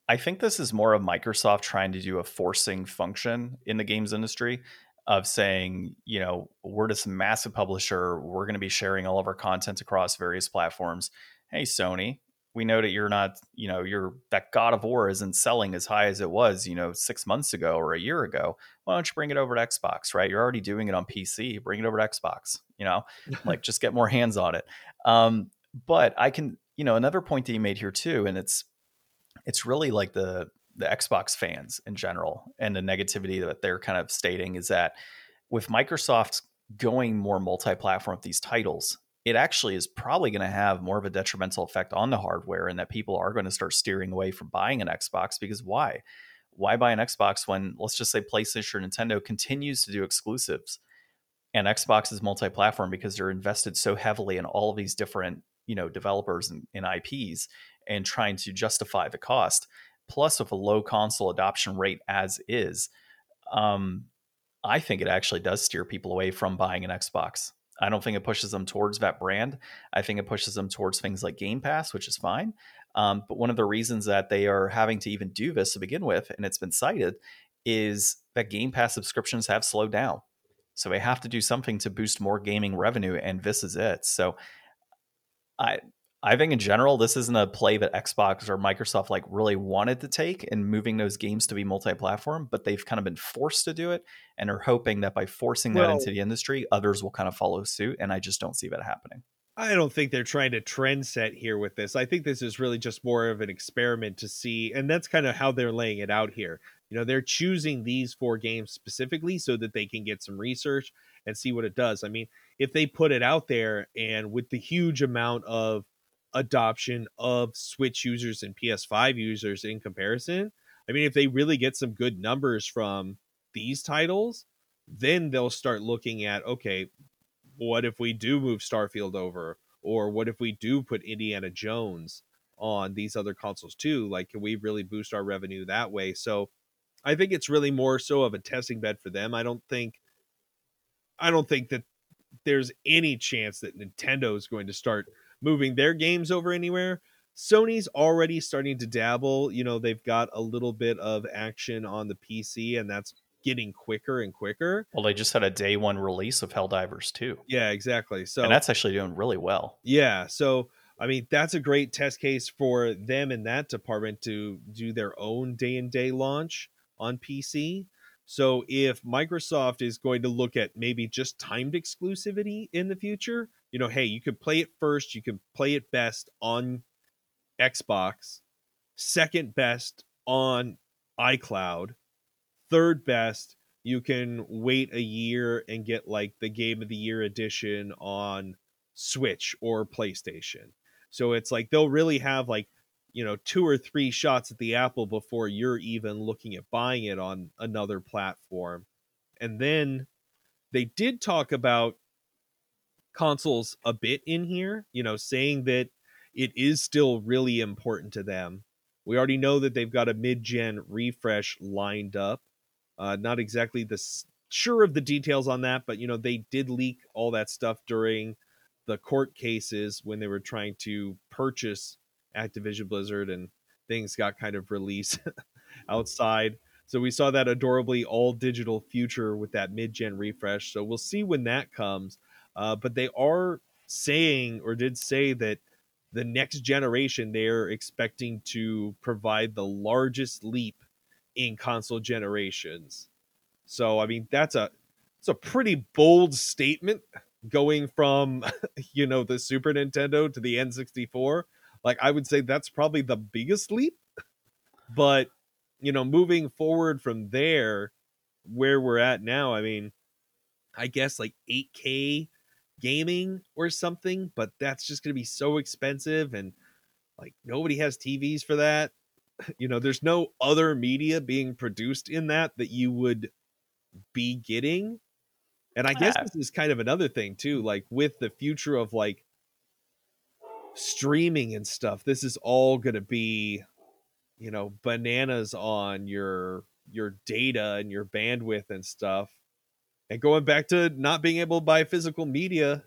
I think this is more of Microsoft trying to do a forcing function in the games industry of saying, you know, we're this massive publisher. We're going to be sharing all of our content across various platforms. Hey, Sony, we know that you're not, you know, that God of War isn't selling as high as it was, you know, 6 months ago or a year ago. Why don't you bring it over to Xbox, right? You're already doing it on PC. Bring it over to Xbox, you know, like just get more hands on it. But I can, you know, another point that you made here too, and it's really like the Xbox fans in general and the negativity that they're kind of stating is that with Microsoft going more multi-platform with these titles, it actually is probably going to have more of a detrimental effect on the hardware, and that people are going to start steering away from buying an Xbox because why buy an Xbox when, let's just say, PlayStation or Nintendo continues to do exclusives and Xbox is multi-platform because they're invested so heavily in all of these different, you know, developers and IPs and trying to justify the cost. Plus, with a low console adoption rate as is, I think it actually does steer people away from buying an Xbox. I don't think it pushes them towards that brand. I think it pushes them towards things like Game Pass, which is fine. But one of the reasons that they are having to even do this to begin with, and it's been cited, is that Game Pass subscriptions have slowed down. So they have to do something to boost more gaming revenue, and this is it. So I think in general, this isn't a play that Xbox or Microsoft like really wanted to take in moving those games to be multi-platform, but they've kind of been forced to do it and are hoping that by forcing that into the industry, others will kind of follow suit. And I just don't see that happening. I don't think they're trying to trend set here with this. I think this is really just more of an experiment to see. And that's kind of how they're laying it out here. You know, they're choosing these four games specifically so that they can get some research and see what it does. I mean, if they put it out there and with the huge amount of adoption of Switch users and PS5 users in comparison, I mean, if they really get some good numbers from these titles, then they'll start looking at, okay, what if we do move Starfield over, or what if we do put Indiana Jones on these other consoles too? Like, can we really boost our revenue that way? So I think it's really more so of a testing bed for them. I don't think that there's any chance that Nintendo is going to start moving their games over anywhere. Sony's already starting to dabble. You know, they've got a little bit of action on the PC, and that's getting quicker and quicker. Well, they just had a day one release of Helldivers 2. Yeah, exactly. So, and that's actually doing really well. Yeah. So, I mean, that's a great test case for them in that department to do their own day-and-day launch on PC. So if Microsoft is going to look at maybe just timed exclusivity in the future, you know, hey, you can play it first, you can play it best on Xbox, second best on iCloud, third best, you can wait a year and get like the Game of the Year edition on Switch or PlayStation. So it's like they'll really have like, you know, two or three shots at the apple before you're even looking at buying it on another platform. And then they did talk about consoles a bit in here, you know, saying that it is still really important to them. We already know that they've got a mid-gen refresh lined up. Not exactly sure of the details on that, but, you know, they did leak all that stuff during the court cases when they were trying to purchase Activision Blizzard, and things got kind of released outside. So we saw that adorably all digital future with that mid-gen refresh. So we'll see when that comes. But they are saying, or did say, that the next generation, they're expecting to provide the largest leap in console generations. So, I mean, it's a pretty bold statement going from, you know, the Super Nintendo to the N64. Like, I would say that's probably the biggest leap. But, you know, moving forward from there, where we're at now, I mean, I guess like 8K gaming or something, but that's just going to be so expensive. And like, nobody has TVs for that. You know, there's no other media being produced in that you would be getting. And I guess this is kind of another thing too, like with the future of like streaming and stuff, this is all going to be, you know, bananas on your data and your bandwidth and stuff, and going back to not being able to buy physical media.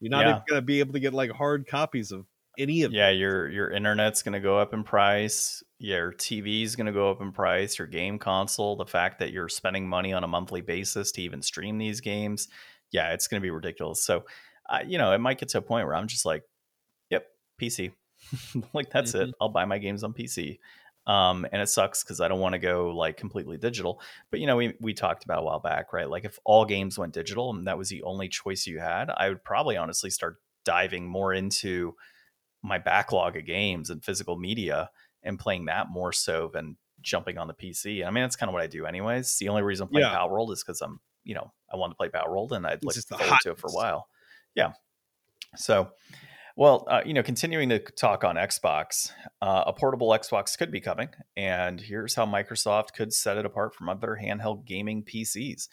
You're not even going to be able to get like hard copies of any of that. Your internet's going to go up in price. Your TV's going to go up in price. Your game console, the fact that you're spending money on a monthly basis to even stream these games. Yeah, it's going to be ridiculous. So, you know, it might get to a point where I'm just like, yep, PC. Like, that's it. I'll buy my games on PC. And it sucks because I don't want to go like completely digital. But, you know, we talked about a while back, right? Like if all games went digital and that was the only choice you had, I would probably honestly start diving more into my backlog of games and physical media and playing that more so than jumping on the PC. I mean, that's kind of what I do anyways. The only reason I'm playing Palworld is because I'm, you know, I wanted to play Palworld and I'd like to play it for a while. Yeah. So, well, you know, continuing to talk on Xbox, a portable Xbox could be coming. And here's how Microsoft could set it apart from other handheld gaming PCs.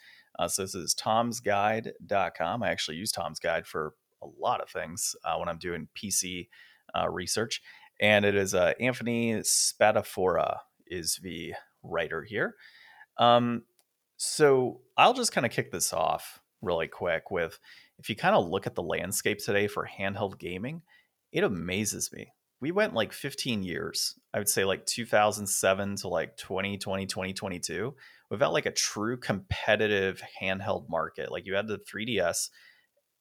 So this is tomsguide.com. I actually use Tom's Guide for a lot of things when I'm doing PC research. And it is Anthony Spatafora is the writer here. So I'll just kind of kick this off really quick with, if you kind of look at the landscape today for handheld gaming, it amazes me. We went like 15 years, I would say like 2007 to like 2020, 2022, without like a true competitive handheld market. Like you had the 3DS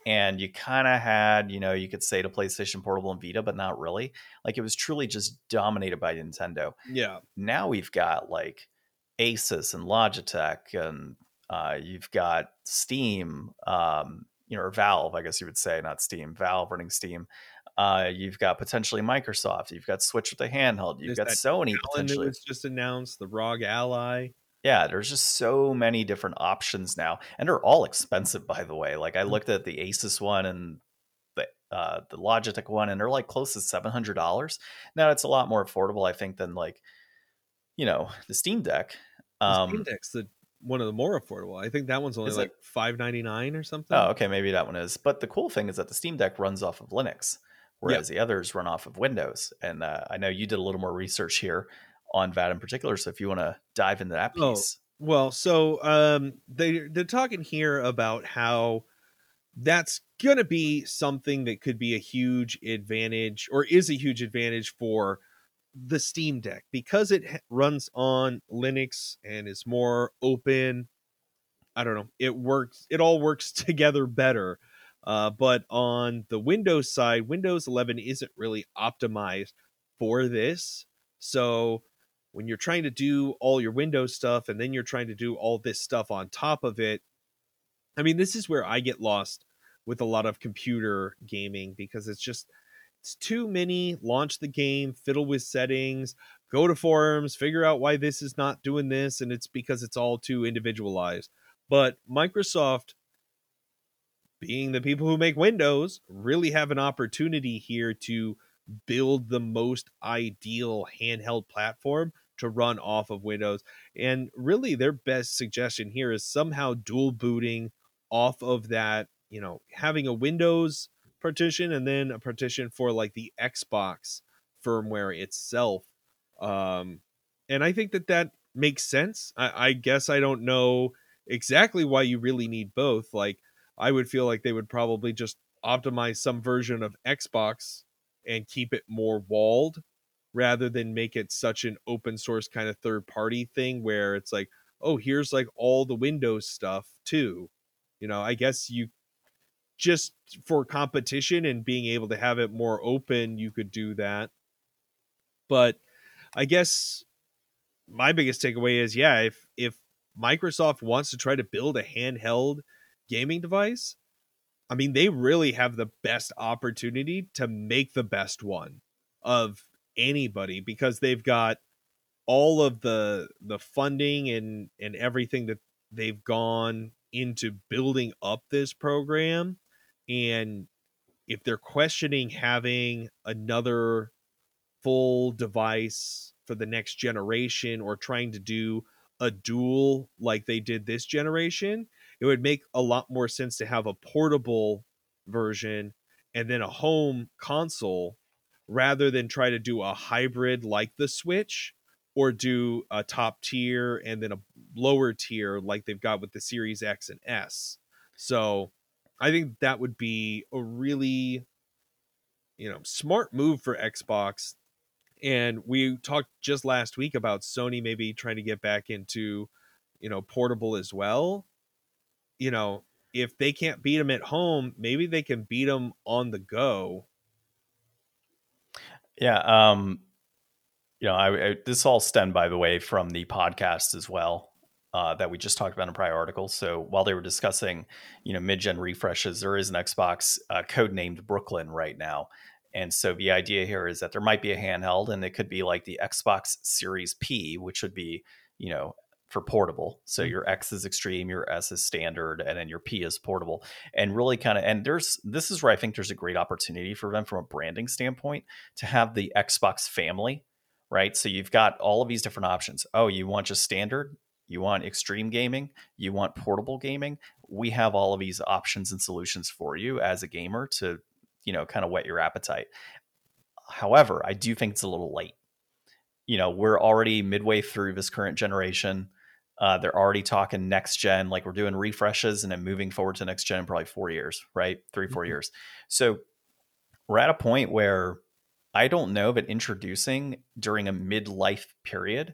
and you kind of had, you know, you could say the PlayStation Portable and Vita, but not really. Like it was truly just dominated by Nintendo. Yeah. Now we've got like Asus and Logitech, and you've got Steam, you know, or Valve, I guess you would say, not Steam, Valve running Steam. You've got potentially Microsoft. You've got Switch with the handheld. You've got Sony potentially. It was just announced, the ROG Ally. Yeah, there's just so many different options now. And they're all expensive, by the way. Like I looked at the Asus one and the Logitech one, and they're like close to $700. Now it's a lot more affordable, I think, than like, you know, the Steam Deck. The Steam Deck's the one of the more affordable. I think that one's only like $5.99 or something. Oh, okay, maybe that one is. But the cool thing is that the Steam Deck runs off of Linux, whereas the others run off of Windows. And I know you did a little more research here on that in particular, so if you want to dive into that piece. Well, so they're talking here about how that's going to be something that could be a huge advantage, or is a huge advantage for the Steam Deck, because it runs on Linux and is more open. I don't know. It all works together better. But on the Windows side, Windows 11 isn't really optimized for this. So when you're trying to do all your Windows stuff and then you're trying to do all this stuff on top of it, I mean, this is where I get lost with a lot of computer gaming, because it's just, it's too many. Launch the game, fiddle with settings, go to forums, figure out why this is not doing this. And it's because it's all too individualized. But Microsoft, being the people who make Windows, really have an opportunity here to build the most ideal handheld platform to run off of Windows. And really their best suggestion here is somehow dual booting off of that, you know, having a Windows partition and then a partition for like the Xbox firmware itself. And I think that makes sense. I guess I don't know exactly why you really need both. Like I would feel like they would probably just optimize some version of Xbox and keep it more walled rather than make it such an open source kind of third party thing where it's like, oh, here's like all the Windows stuff too. You know, I guess you just for competition and being able to have it more open, you could do that. But I guess my biggest takeaway is, yeah, if Microsoft wants to try to build a handheld gaming device, I mean, they really have the best opportunity to make the best one of anybody, because they've got all of the funding and everything that they've gone into building up this program. And if they're questioning having another full device for the next generation, or trying to do a dual like they did this generation, it would make a lot more sense to have a portable version and then a home console, rather than try to do a hybrid like the Switch, or do a top tier and then a lower tier like they've got with the Series X and S. So I think that would be a really you know, smart move for Xbox. And we talked just last week about Sony maybe trying to get back into, you know, portable as well. You know, if they can't beat them at home, maybe they can beat them on the go. Yeah. You know, I this all stemmed, by the way, from the podcast as well, that we just talked about in a prior article. So while they were discussing, you know, mid-gen refreshes, there is an Xbox codenamed Brooklyn right now. And so the idea here is that there might be a handheld, and it could be like the Xbox Series P, which would be, you know, for portable. So your X is extreme, your S is standard, and then your P is portable. And really kind of, and there's, this is where I think there's a great opportunity for them from a branding standpoint to have the Xbox family, right? So you've got all of these different options. Oh, you want just standard? You want extreme gaming? You want portable gaming? We have all of these options and solutions for you as a gamer to, you know, kind of whet your appetite. However, I do think it's a little late. You know, we're already midway through this current generation. They're already talking next gen, like we're doing refreshes and then moving forward to next gen in probably 4 years, right? 3-4 mm-hmm. years. So we're at a point where I don't know that introducing during a midlife period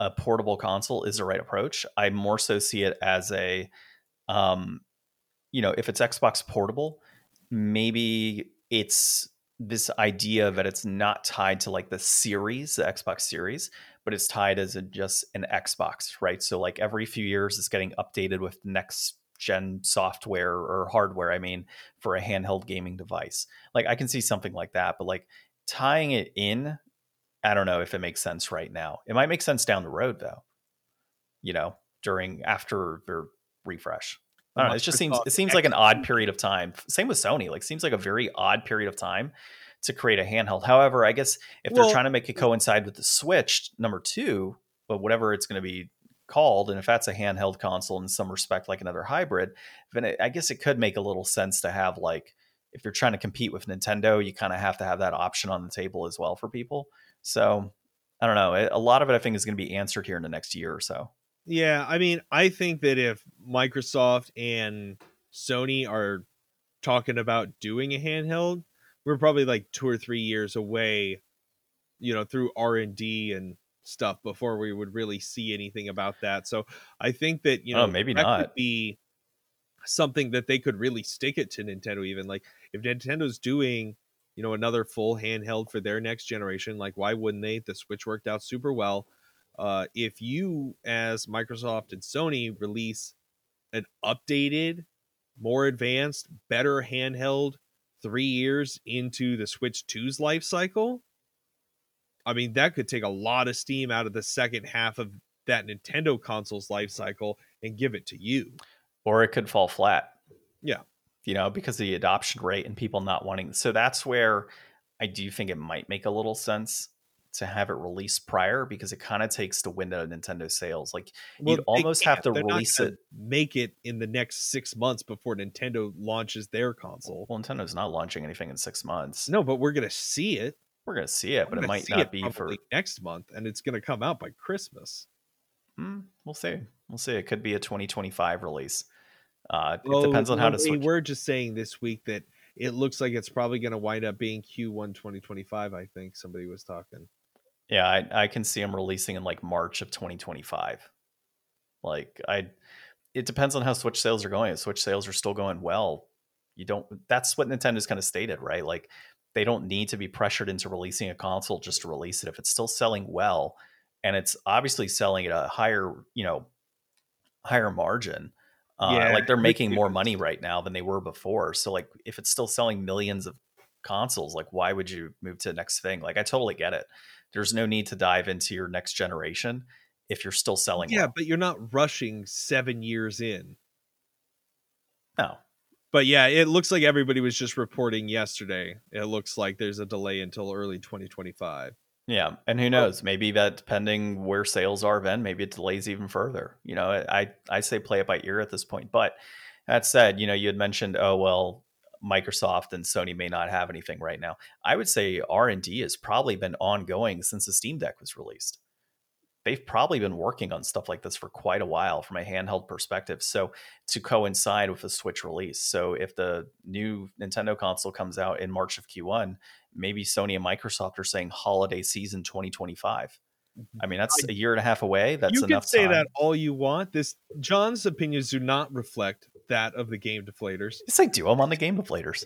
a portable console is the right approach. I more so see it as a, you know, if it's Xbox portable, maybe it's this idea that it's not tied to like the series, the Xbox series, but it's tied as a, just an Xbox, right? So like every few years it's getting updated with next gen software or hardware, I mean, for a handheld gaming device. Like I can see something like that, but like tying it in, I don't know if it makes sense right now. It might make sense down the road though, you know, during, after their refresh. I don't know, it seems like an odd period of time. Same with Sony, like seems like a very odd period of time to create a handheld. However, I guess if they're trying to make it coincide with the Switch number 2, but whatever it's going to be called, and if that's a handheld console in some respect, like another hybrid, then I guess it could make a little sense to have, like, if you're trying to compete with Nintendo, you kind of have to have that option on the table as well for people. So I don't know. A lot of it, I think, is going to be answered here in the next year or so. Yeah, I mean, I think that if Microsoft and Sony are talking about doing a handheld, we're probably like 2 or 3 years away, you know, through R&D and stuff before we would really see anything about that. So I think that, you know, maybe that could be something that they could really stick it to Nintendo, even like if Nintendo's doing, you know, another full handheld for their next generation, like why wouldn't they? The Switch worked out super well. If you, as Microsoft and Sony, release an updated, more advanced, better handheld 3 years into the Switch 2's life cycle, I mean, that could take a lot of steam out of the second half of that Nintendo console's life cycle and give it to you. Or it could fall flat. Yeah. You know, because of the adoption rate and people not wanting. So that's where I do think it might make a little sense to have it released prior, because it kind of takes the wind out of Nintendo sales. Like, well, you'd almost have to release it, make it in the next 6 months before Nintendo launches their console. Well, Nintendo's not launching anything in 6 months. No, but we're going to see it. We're going to see it, but it might not be for next month, and it's going to come out by Christmas. We'll see. We'll see. It could be a 2025 release. It depends on how to switch. We're just saying this week that it looks like it's probably going to wind up being Q1 2025. I think somebody was talking. Yeah, I can see them releasing in like March of 2025. Like, it depends on how Switch sales are going. If Switch sales are still going well, that's what Nintendo's kind of stated, right? Like, they don't need to be pressured into releasing a console just to release it. If it's still selling well, and it's obviously selling at a higher margin, like they're making more money right now than they were before. So like, if it's still selling millions of consoles, like why would you move to the next thing? Like, I totally get it. There's no need to dive into your next generation if you're still selling. Yeah, well, but you're not rushing 7 years in. No. But yeah, it looks like everybody was just reporting yesterday. It looks like there's a delay until early 2025. Yeah. And who knows? Maybe that, depending where sales are then, maybe it delays even further. You know, I say play it by ear at this point. But that said, you know, you had mentioned, oh, well, Microsoft and Sony may not have anything right now. I would say R&D has probably been ongoing since the Steam Deck was released. they've probably been working on stuff like this for quite a while from a handheld perspective. So to coincide with the Switch release. So if the new Nintendo console comes out in March of Q1, maybe Sony and Microsoft are saying holiday season 2025. I mean, that's a year and a half away. That's enough time. You can say that all you want. This John's opinions do not reflect that of the Game Deflators. It's like, do I'm on the Game Deflators.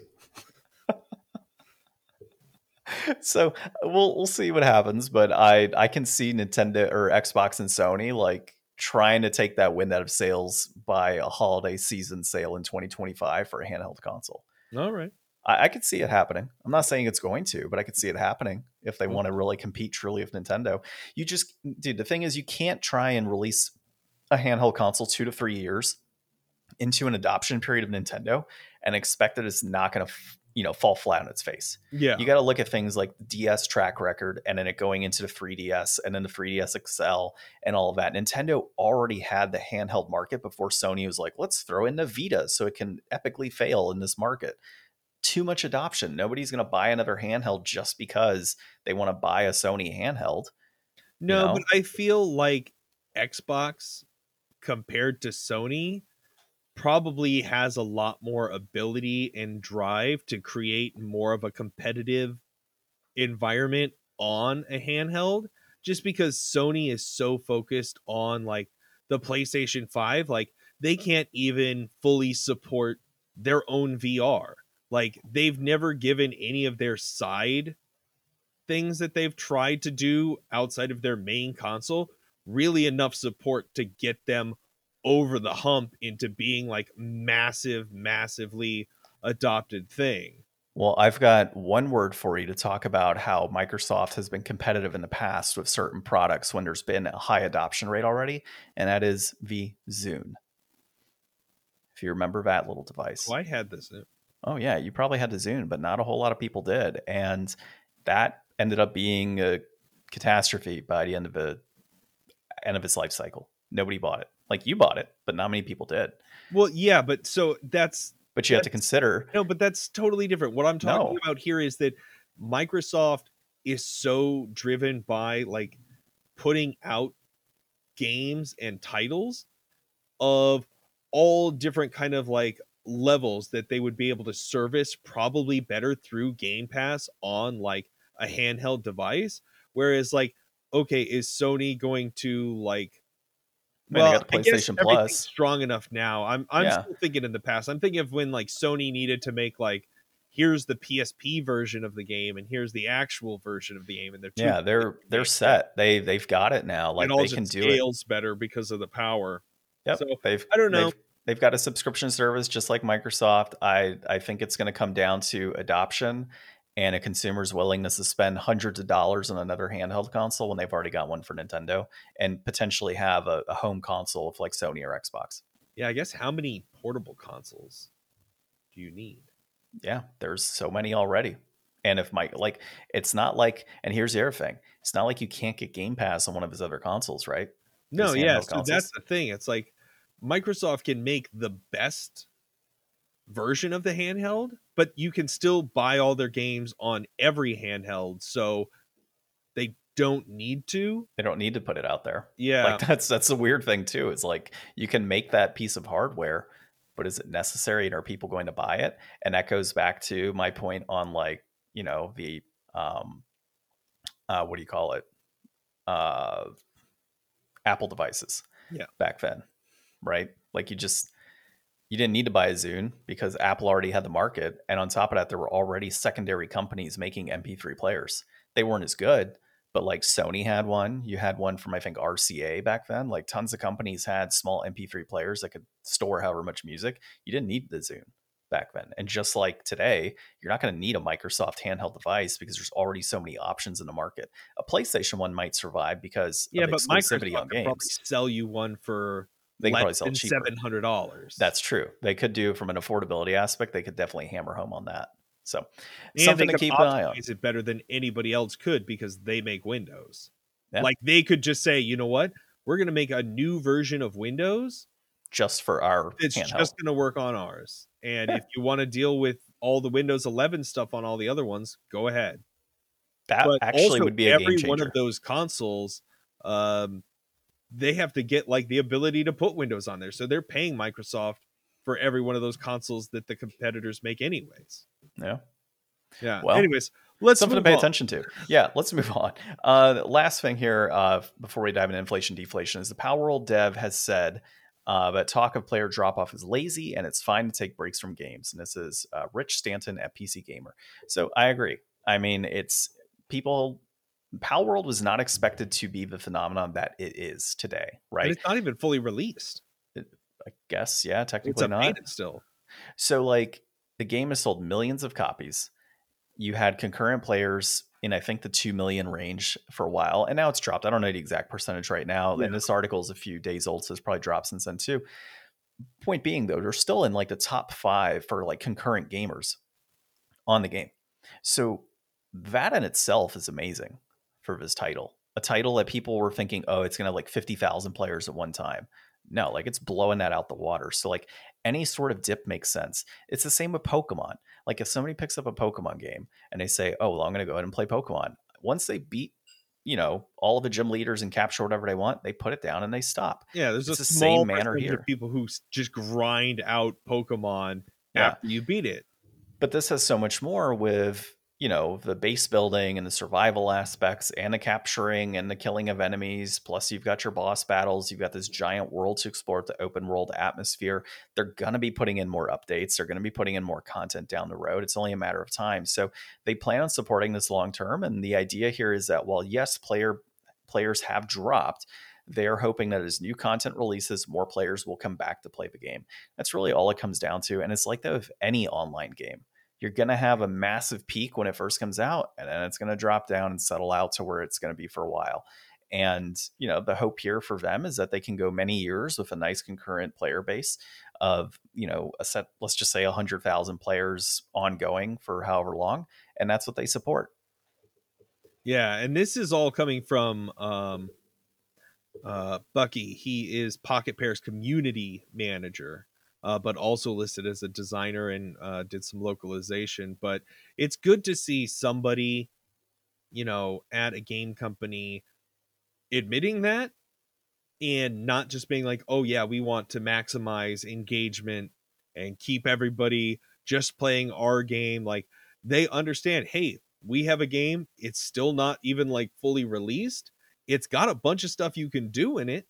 So we'll see what happens, but I can see Nintendo or Xbox and Sony like trying to take that wind out of sails by a holiday season sale in 2025 for a handheld console. All right. I could see it happening. I'm not saying it's going to, but I could see it happening if they want to really compete truly with Nintendo. You just, dude, the thing is you can't try and release a handheld console 2 to 3 years into an adoption period of Nintendo and expect that it's not going to fall flat on its face. Yeah. You got to look at things like the DS track record and then it going into the 3DS and then the 3DS XL and all of that. Nintendo already had the handheld market before Sony was like, let's throw in the Vita so it can epically fail in this market. Too much adoption. Nobody's going to buy another handheld just because they want to buy a Sony handheld. No, but I feel like Xbox compared to Sony probably has a lot more ability and drive to create more of a competitive environment on a handheld, just because Sony is so focused on like the PlayStation 5, like they can't even fully support their own VR. Like they've never given any of their side things that they've tried to do outside of their main console really enough support to get them over the hump into being like massively adopted thing. Well, I've got one word for you to talk about how Microsoft has been competitive in the past with certain products when there's been a high adoption rate already, and that is the Zune. If you remember that little device. Oh, I had this. Oh yeah, you probably had the Zune, but not a whole lot of people did, and that ended up being a catastrophe by the end of its life cycle. Nobody bought it. Like you bought it, but not many people did. Well, yeah, but so that's... But you have to consider... No, but that's totally different. What I'm talking about here is that Microsoft is so driven by like putting out games and titles of all different kind of like levels that they would be able to service probably better through Game Pass on like a handheld device. Whereas like, okay, is Sony going to like... Well, got the PlayStation, I guess everything's strong enough now. I'm still thinking in the past. I'm thinking of when like Sony needed to make like, here's the PSP version of the game and here's the actual version of the game, and they're set. They've got it now. Like they can do it. It scales better because of the power. Yep. So I don't know. They've got a subscription service just like Microsoft. I think it's going to come down to adoption and a consumer's willingness to spend hundreds of dollars on another handheld console when they've already got one for Nintendo and potentially have a home console if like Sony or Xbox. Yeah, I guess how many portable consoles do you need? Yeah, there's so many already. And if it's not like, and here's the other thing, it's not like you can't get Game Pass on one of his other consoles, right? No, yeah, so that's the thing. It's like Microsoft can make the best version of the handheld, but you can still buy all their games on every handheld, so they don't need to put it out there. Yeah, like that's a weird thing too. It's like you can make that piece of hardware, but is it necessary and are people going to buy it? And that goes back to my point on like, you know, the what do you call it, Apple devices. Yeah, back then, right? Like you didn't need to buy a Zune because Apple already had the market. And on top of that, there were already secondary companies making MP3 players. They weren't as good, but like Sony had one. You had one from, I think, RCA back then. Like tons of companies had small MP3 players that could store however much music. You didn't need the Zune back then. And just like today, you're not going to need a Microsoft handheld device because there's already so many options in the market. A PlayStation one might survive because of exclusivity on games. Microsoft could probably sell you one for... They can probably sell cheaper. $700. That's true. They could do from an affordability aspect. They could definitely hammer home on that. So and something to keep an eye on. Is it better than anybody else could because they make Windows? Yeah. Like they could just say, you know what? We're going to make a new version of Windows just for our. It's handheld. Just going to work on ours. And if you want to deal with all the Windows 11 stuff on all the other ones, go ahead. That but actually would be a game changer. Every one of those consoles they have to get like the ability to put Windows on there. So they're paying Microsoft for every one of those consoles that the competitors make anyways. Yeah. Yeah. Well, anyways, let's something to pay attention to. Yeah, let's move on. Last thing here before we dive into inflation deflation is the Palworld dev has said that talk of player drop-off is lazy and it's fine to take breaks from games. And this is Rich Stanton at PC Gamer. So I agree. I mean, it's people... Palworld was not expected to be the phenomenon that it is today, right? And it's not even fully released. I guess, yeah, technically it's not. It's still. So, like, the game has sold millions of copies. You had concurrent players in, I think, the 2 million range for a while, and now it's dropped. I don't know the exact percentage right now, yeah. And this article is a few days old, so it's probably dropped since then, too. Point being, though, they're still in, like, the top 5 for, like, concurrent gamers on the game. So that in itself is amazing. For this title, a title that people were thinking, oh, it's gonna like 50,000 players at one time. No, like it's blowing that out the water. So like any sort of dip makes sense. It's the same with Pokemon. Like if somebody picks up a Pokemon game and they say, oh, well, I'm gonna go ahead and play Pokemon. Once they beat, you know, all of the gym leaders and capture whatever they want, they put it down and they stop. Yeah, there's it's a small manner here. Of people who just grind out Pokemon after you beat it. But this has so much more with, you know, the base building and the survival aspects and the capturing and the killing of enemies. Plus, you've got your boss battles. You've got this giant world to explore, the open world atmosphere. They're going to be putting in more updates. They're going to be putting in more content down the road. It's only a matter of time. So they plan on supporting this long term. And the idea here is that while, yes, players have dropped, they are hoping that as new content releases, more players will come back to play the game. That's really all it comes down to. And it's like that with any online game. You're going to have a massive peak when it first comes out, and then it's going to drop down and settle out to where it's going to be for a while. And, you know, the hope here for them is that they can go many years with a nice concurrent player base of, you know, a set, let's just say 100,000 players ongoing for however long. And that's what they support. Yeah. And this is all coming from Bucky. He is Pocket Pair's community manager. But also listed as a designer and did some localization. But it's good to see somebody, you know, at a game company admitting that and not just being like, oh, yeah, we want to maximize engagement and keep everybody just playing our game. Like they understand, hey, we have a game. It's still not even like fully released. It's got a bunch of stuff you can do in it.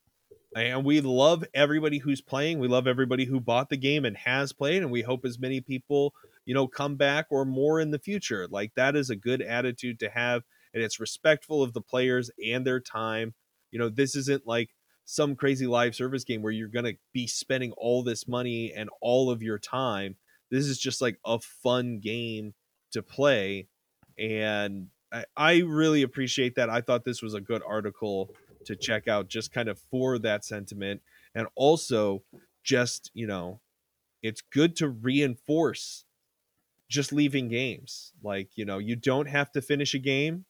And we love everybody who's playing. We love everybody who bought the game and has played. And we hope as many people, you know, come back or more in the future. Like that is a good attitude to have. And it's respectful of the players and their time. You know, this isn't like some crazy live service game where you're going to be spending all this money and all of your time. This is just like a fun game to play. And I really appreciate that. I thought this was a good article to check out just kind of for that sentiment. And also just, you know, it's good to reinforce just leaving games. Like, you know, you don't have to finish a game.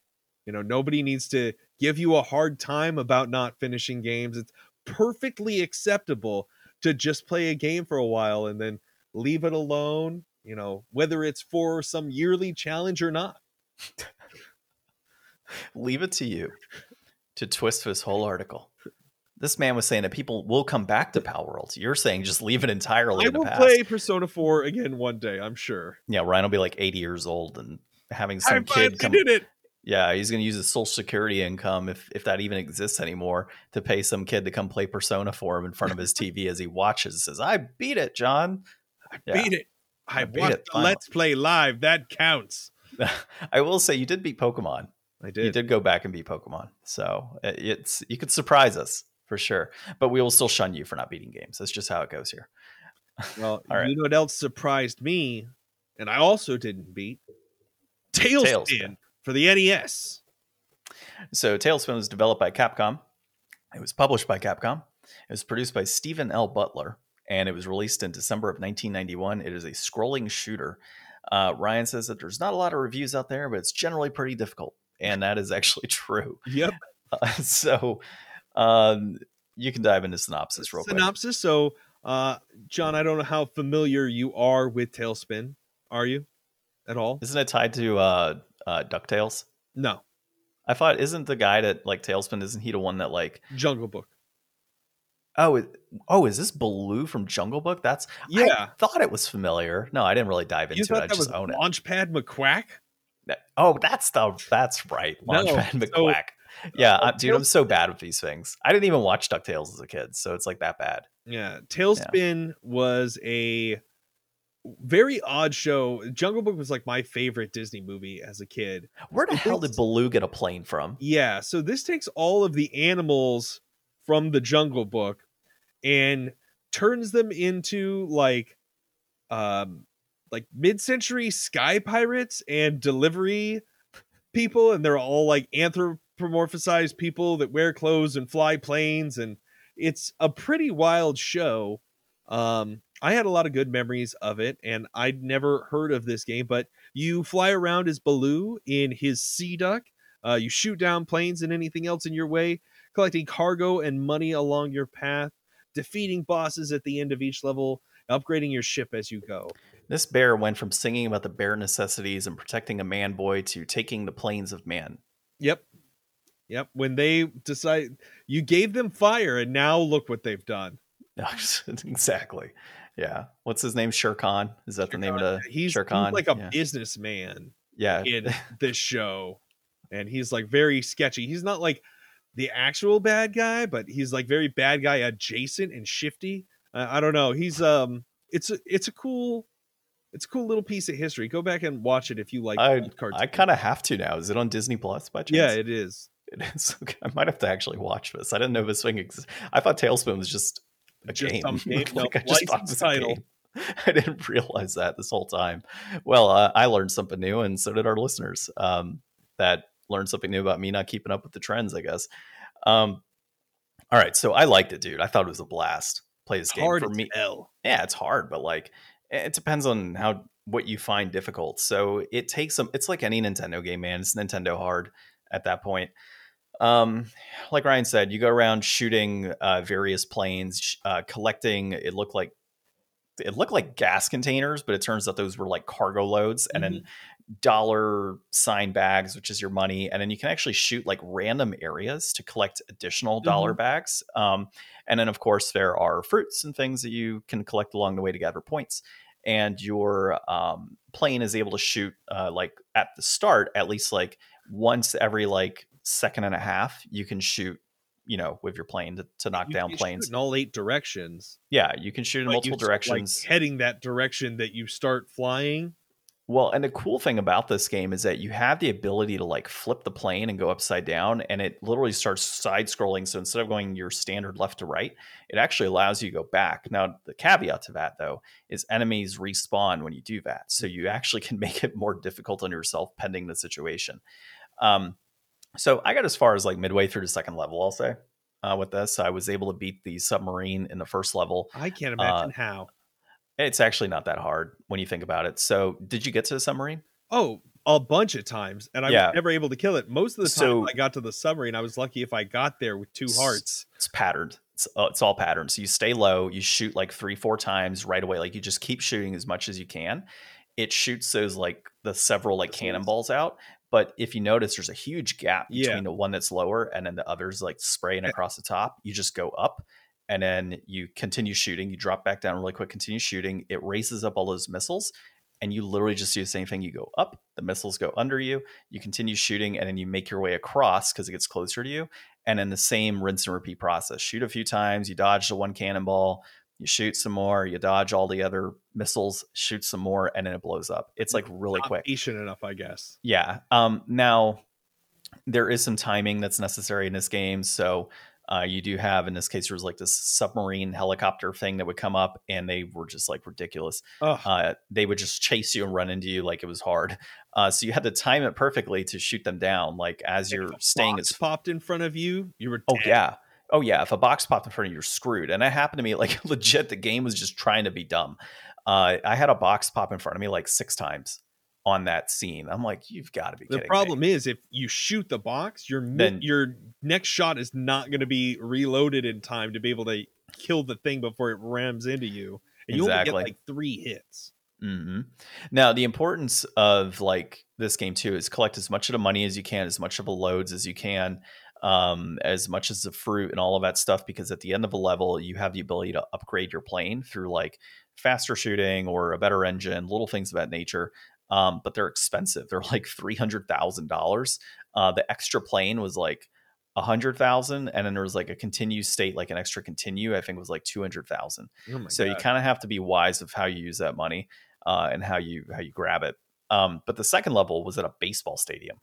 You know, nobody needs to give you a hard time about not finishing games. It's perfectly acceptable to just play a game for a while and then leave it alone, you know, whether it's for some yearly challenge or not. Leave it to you to twist this whole article. This man was saying that people will come back to Palworld. You're saying just leave it entirely in the past. I will play Persona 4 again one day, I'm sure. Yeah, Ryan will be like 80 years old and having some kid come. Did it. Yeah, he's going to use his Social Security income, if that even exists anymore, to pay some kid to come play Persona for him in front of his TV as he watches and says, I beat it, John. I beat it. I watched it, Let's Play Live. That counts. I will say you did beat Pokemon. I did. You did go back and beat Pokemon. So it's, you could surprise us for sure, but we will still shun you for not beating games. That's just how it goes here. Well, all right. You know what else surprised me? And I also didn't beat Tailspin for the NES. So Tailspin was developed by Capcom. It was published by Capcom. It was produced by Stephen L. Butler, and it was released in December of 1991. It is a scrolling shooter. Ryan says that there's not a lot of reviews out there, but it's generally pretty difficult. And that is actually true. Yep. So you can dive into synopsis real quick. Synopsis. So, John, I don't know how familiar you are with Tailspin. Are you at all? Isn't it tied to DuckTales? No. I thought, isn't the guy that like Tailspin, isn't he the one that like Jungle Book? Oh, is this Baloo from Jungle Book? That's yeah. I thought it was familiar. No, I didn't really dive into it. I just own it. Launchpad McQuack. Oh, that's right. Launchpad McQuack. Yeah, dude, I'm so bad with these things. I didn't even watch DuckTales as a kid, so it's like that bad. Yeah, Tailspin was a very odd show. Jungle Book was like my favorite Disney movie as a kid. Where the hell did Baloo get a plane from? Yeah, so this takes all of the animals from the Jungle Book and turns them into like mid-century sky pirates and delivery people, and they're all like anthropomorphized people that wear clothes and fly planes, and it's a pretty wild show. I had a lot of good memories of it, and I'd never heard of this game, but you fly around as Baloo in his sea duck. You shoot down planes and anything else in your way, collecting cargo and money along your path, defeating bosses at the end of each level, upgrading your ship as you go. This bear went from singing about the bear necessities and protecting a man boy to taking the plains of man. Yep. When they decide you gave them fire, and now look what they've done. Exactly. Yeah. What's his name? Sher Khan. Is that Sher the name Khan. Of the he's Sher Khan? He's like a businessman. Yeah. In this show. And he's like very sketchy. He's not like the actual bad guy, but he's like very bad guy adjacent and shifty. I don't know. He's it's a cool little piece of history. Go back and watch it if you like. I kind of have to now. Is it on Disney Plus by chance? Yeah, it is. It is. Okay. I might have to actually watch this. I didn't know this thing existed. I thought Tailspin was just a game. I just thought it was a game. I didn't realize that this whole time. Well, I learned something new, and so did our listeners. That learned something new about me not keeping up with the trends, I guess. All right, so I liked it, dude. I thought it was a blast. Play this game hard for me. Hell. Yeah, it's hard, but like it depends on what you find difficult. So it takes some. It's like any Nintendo game, man. It's Nintendo hard at that point. Like Ryan said, you go around shooting various planes, collecting. It looked like gas containers, but it turns out those were like cargo loads, mm-hmm. and then dollar sign bags, which is your money, and then you can actually shoot like random areas to collect additional dollar bags, and then of course there are fruits and things that you can collect along the way to gather points. And your plane is able to shoot like at the start, at least like once every like second and a half, you can shoot with your plane to knock down planes in all 8 directions. Yeah, you can shoot in multiple directions, like heading that direction that you start flying. Well, and the cool thing about this game is that you have the ability to like flip the plane and go upside down, and it literally starts side scrolling. So instead of going your standard left to right, it actually allows you to go back. Now, the caveat to that, though, is enemies respawn when you do that. So you actually can make it more difficult on yourself pending the situation. So I got as far as like midway through the second level, I'll say, with this. I was able to beat the submarine in the first level. I can't imagine how. It's actually not that hard when you think about it. So did you get to the submarine? Oh, a bunch of times. And I was never able to kill it. Most of the time I got to the submarine, I was lucky if I got there with 2 hearts. It's patterned. It's all patterned. So you stay low. You shoot like 3-4 times right away. Like you just keep shooting as much as you can. It shoots those like the several like cannonballs out. But if you notice, there's a huge gap between the one that's lower and then the others like spraying across the top. You just go up. And then you continue shooting. You drop back down really quick, continue shooting. It raises up all those missiles. And you literally just do the same thing. You go up, the missiles go under you. You continue shooting, and then you make your way across because it gets closer to you. And then the same rinse and repeat process. Shoot a few times. You dodge the one cannonball. You shoot some more. You dodge all the other missiles. Shoot some more. And then it blows up. It's like really quick. Patient enough, I guess. Yeah. Now, there is some timing that's necessary in this game. So... you do have, in this case, there was like this submarine helicopter thing that would come up, and they were just like ridiculous. They would just chase you and run into you like it was hard. So you had to time it perfectly to shoot them down. Like as you're staying, box popped in front of you. You were dead. Oh yeah. If a box popped in front of you, you're screwed. And that happened to me. Like legit, the game was just trying to be dumb. I had a box pop in front of me like 6 times on that scene. I'm like, you've got to be kidding me. The problem is if you shoot the box, your next shot is not going to be reloaded in time to be able to kill the thing before it rams into you. And you only get like 3 hits. Mm-hmm. Now, the importance of like this game too is collect as much of the money as you can, as much of the loads as you can. as much as the fruit and all of that stuff, because at the end of a level, you have the ability to upgrade your plane through like faster shooting or a better engine, little things of that nature. But they're expensive. They're like $300,000. The extra plane was like 100,000, and then there was like a continue state, like an extra continue, I think it was like 200,000. You kind of have to be wise of how you use that money and how you grab it. But the second level was at a baseball stadium,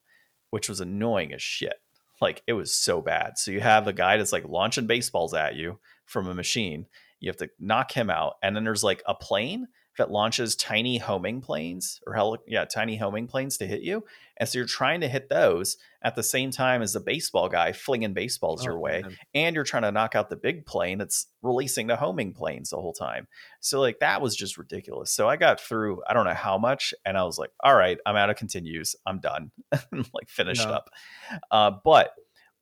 which was annoying as shit. Like, it was so bad. So you have a guy that's like launching baseballs at you from a machine. You have to knock him out. And then there's like a plane that launches tiny homing planes to hit you. And so you're trying to hit those at the same time as the baseball guy flinging baseballs your way. And you're trying to knock out the big plane that's releasing the homing planes the whole time. So like, that was just ridiculous. So I got through, I don't know how much, and I was like, all right, I'm out of continues. I'm done. I'm like finished up. But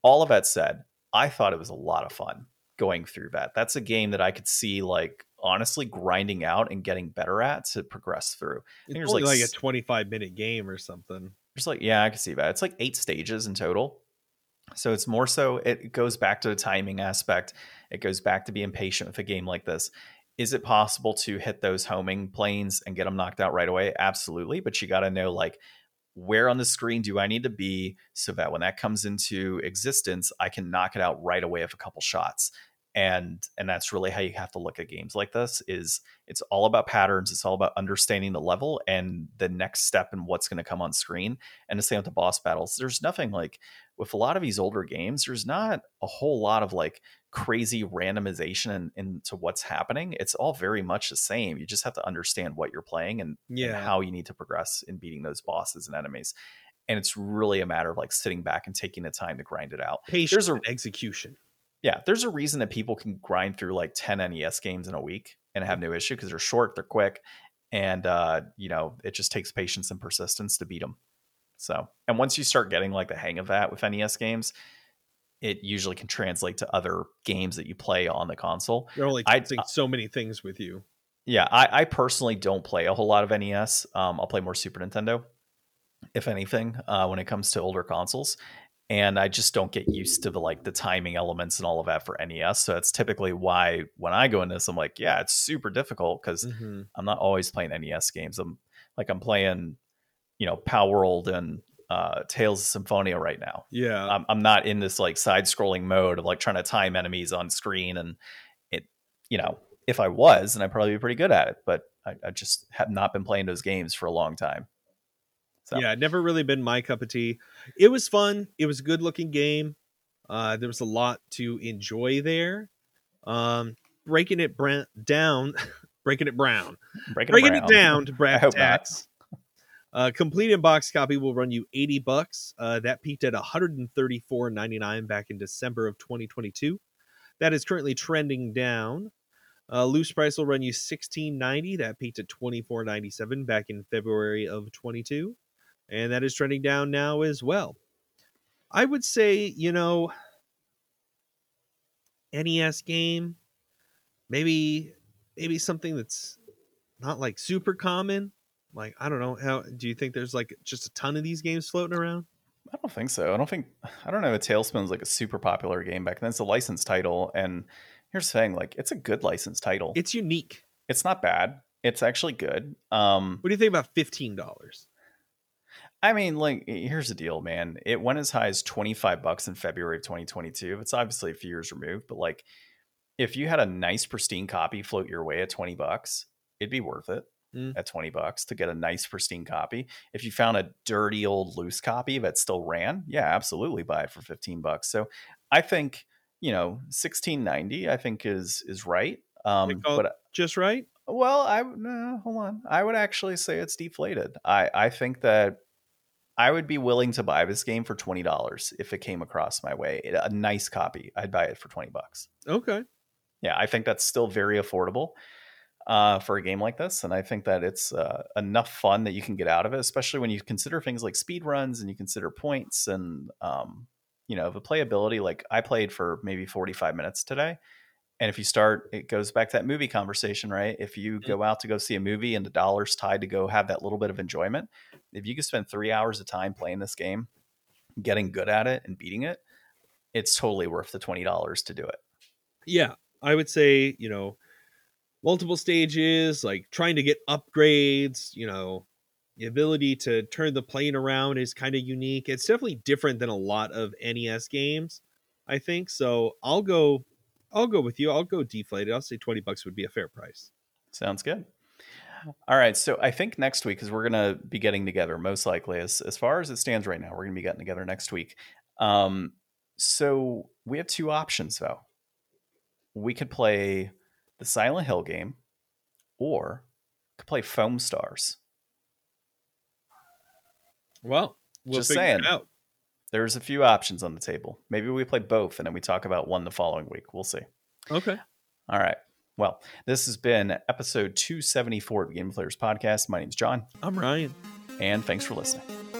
all of that said, I thought it was a lot of fun going through that. That's a game that I could see, like, honestly grinding out and getting better at to progress through. It's only like a 25-minute game or something. It's like, yeah, I can see that. It's like 8 stages in total. So it's more so, it goes back to the timing aspect. It goes back to being patient with a game like this. Is it possible to hit those homing planes and get them knocked out right away? Absolutely. But you got to know, like, where on the screen do I need to be so that when that comes into existence, I can knock it out right away with a couple shots. And that's really how you have to look at games like this. Is it's all about patterns. It's all about understanding the level and the next step and what's going to come on screen. And the same with the boss battles. There's nothing like with a lot of these older games, there's not a whole lot of like crazy randomization into what's happening. It's all very much the same. You just have to understand what you're playing and how you need to progress in beating those bosses and enemies. And it's really a matter of like sitting back and taking the time to grind it out. Patience and execution. Yeah, there's a reason that people can grind through like 10 NES games in a week and have no issue, because they're short, they're quick, and it just takes patience and persistence to beat them. So, and once you start getting like the hang of that with NES games, it usually can translate to other games that you play on the console. They're only testing so many things with you. Yeah, I personally don't play a whole lot of NES. I'll play more Super Nintendo, if anything, when it comes to older consoles. And I just don't get used to the timing elements and all of that for NES. So that's typically why when I go in this, I'm like, yeah, it's super difficult, because I'm not always playing NES games. I'm playing, Palworld and Tales of Symphonia right now. Yeah, I'm not in this like side-scrolling mode of like trying to time enemies on screen. And it, if I was, then I'd probably be pretty good at it. But I just have not been playing those games for a long time. So. Yeah, never really been my cup of tea. It was fun. It was a good looking game. There was a lot to enjoy there. Breaking it down to brass tacks. Complete in-box copy will run you $80. That peaked at $134.99 back in December of 2022. That is currently trending down. Loose price will run you $16.90. That peaked at $24.97 back in February of 22. And that is trending down now as well. I would say, NES game, maybe something that's not like super common. Like, I don't know, how do you think there's like just a ton of these games floating around? I don't think so. I don't know if Tailspin's like a super popular game back then. It's a licensed title, and here's the thing, like, it's a good licensed title. It's unique. It's not bad. It's actually good. What do you think about $15? I mean, like, here's the deal, man. It went as high as $25 in February of 2022. It's obviously a few years removed, but like, if you had a nice pristine copy float your way at $20, it'd be worth it at $20 to get a nice pristine copy. If you found a dirty old loose copy that still ran, yeah, absolutely buy it for $15. So I think, $16.90 I think is right. But just right. Well, hold on. I would actually say it's deflated. I think that I would be willing to buy this game for $20 if it came across my way. A nice copy, I'd buy it for $20. Okay. Yeah, I think that's still very affordable for a game like this. And I think that it's enough fun that you can get out of it, especially when you consider things like speed runs and you consider points and, the playability. Like, I played for maybe 45 minutes today. And if you start, it goes back to that movie conversation, right? If you go out to go see a movie and the dollar's tied to go have that little bit of enjoyment, if you could spend 3 hours of time playing this game, getting good at it and beating it, it's totally worth the $20 to do it. Yeah, I would say, you know, multiple stages, like trying to get upgrades, you know, the ability to turn the plane around is kind of unique. It's definitely different than a lot of NES games, I think. So I'll go with you. I'll go deflated. I'll say $20 would be a fair price. Sounds good. All right. So I think next week, because we're going to be getting together, most likely, as far as it stands right now, we're going to be getting together next week. So we have two options, though. We could play the Silent Hill game, or we could play Foam Stars. Well, we'll just saying, it out. There's a few options on the table. Maybe we play both, and then we talk about one the following week. We'll see. Okay. All right. Well, this has been episode 274 of the Game Deflators Podcast. My name's John. I'm Ryan. And thanks for listening.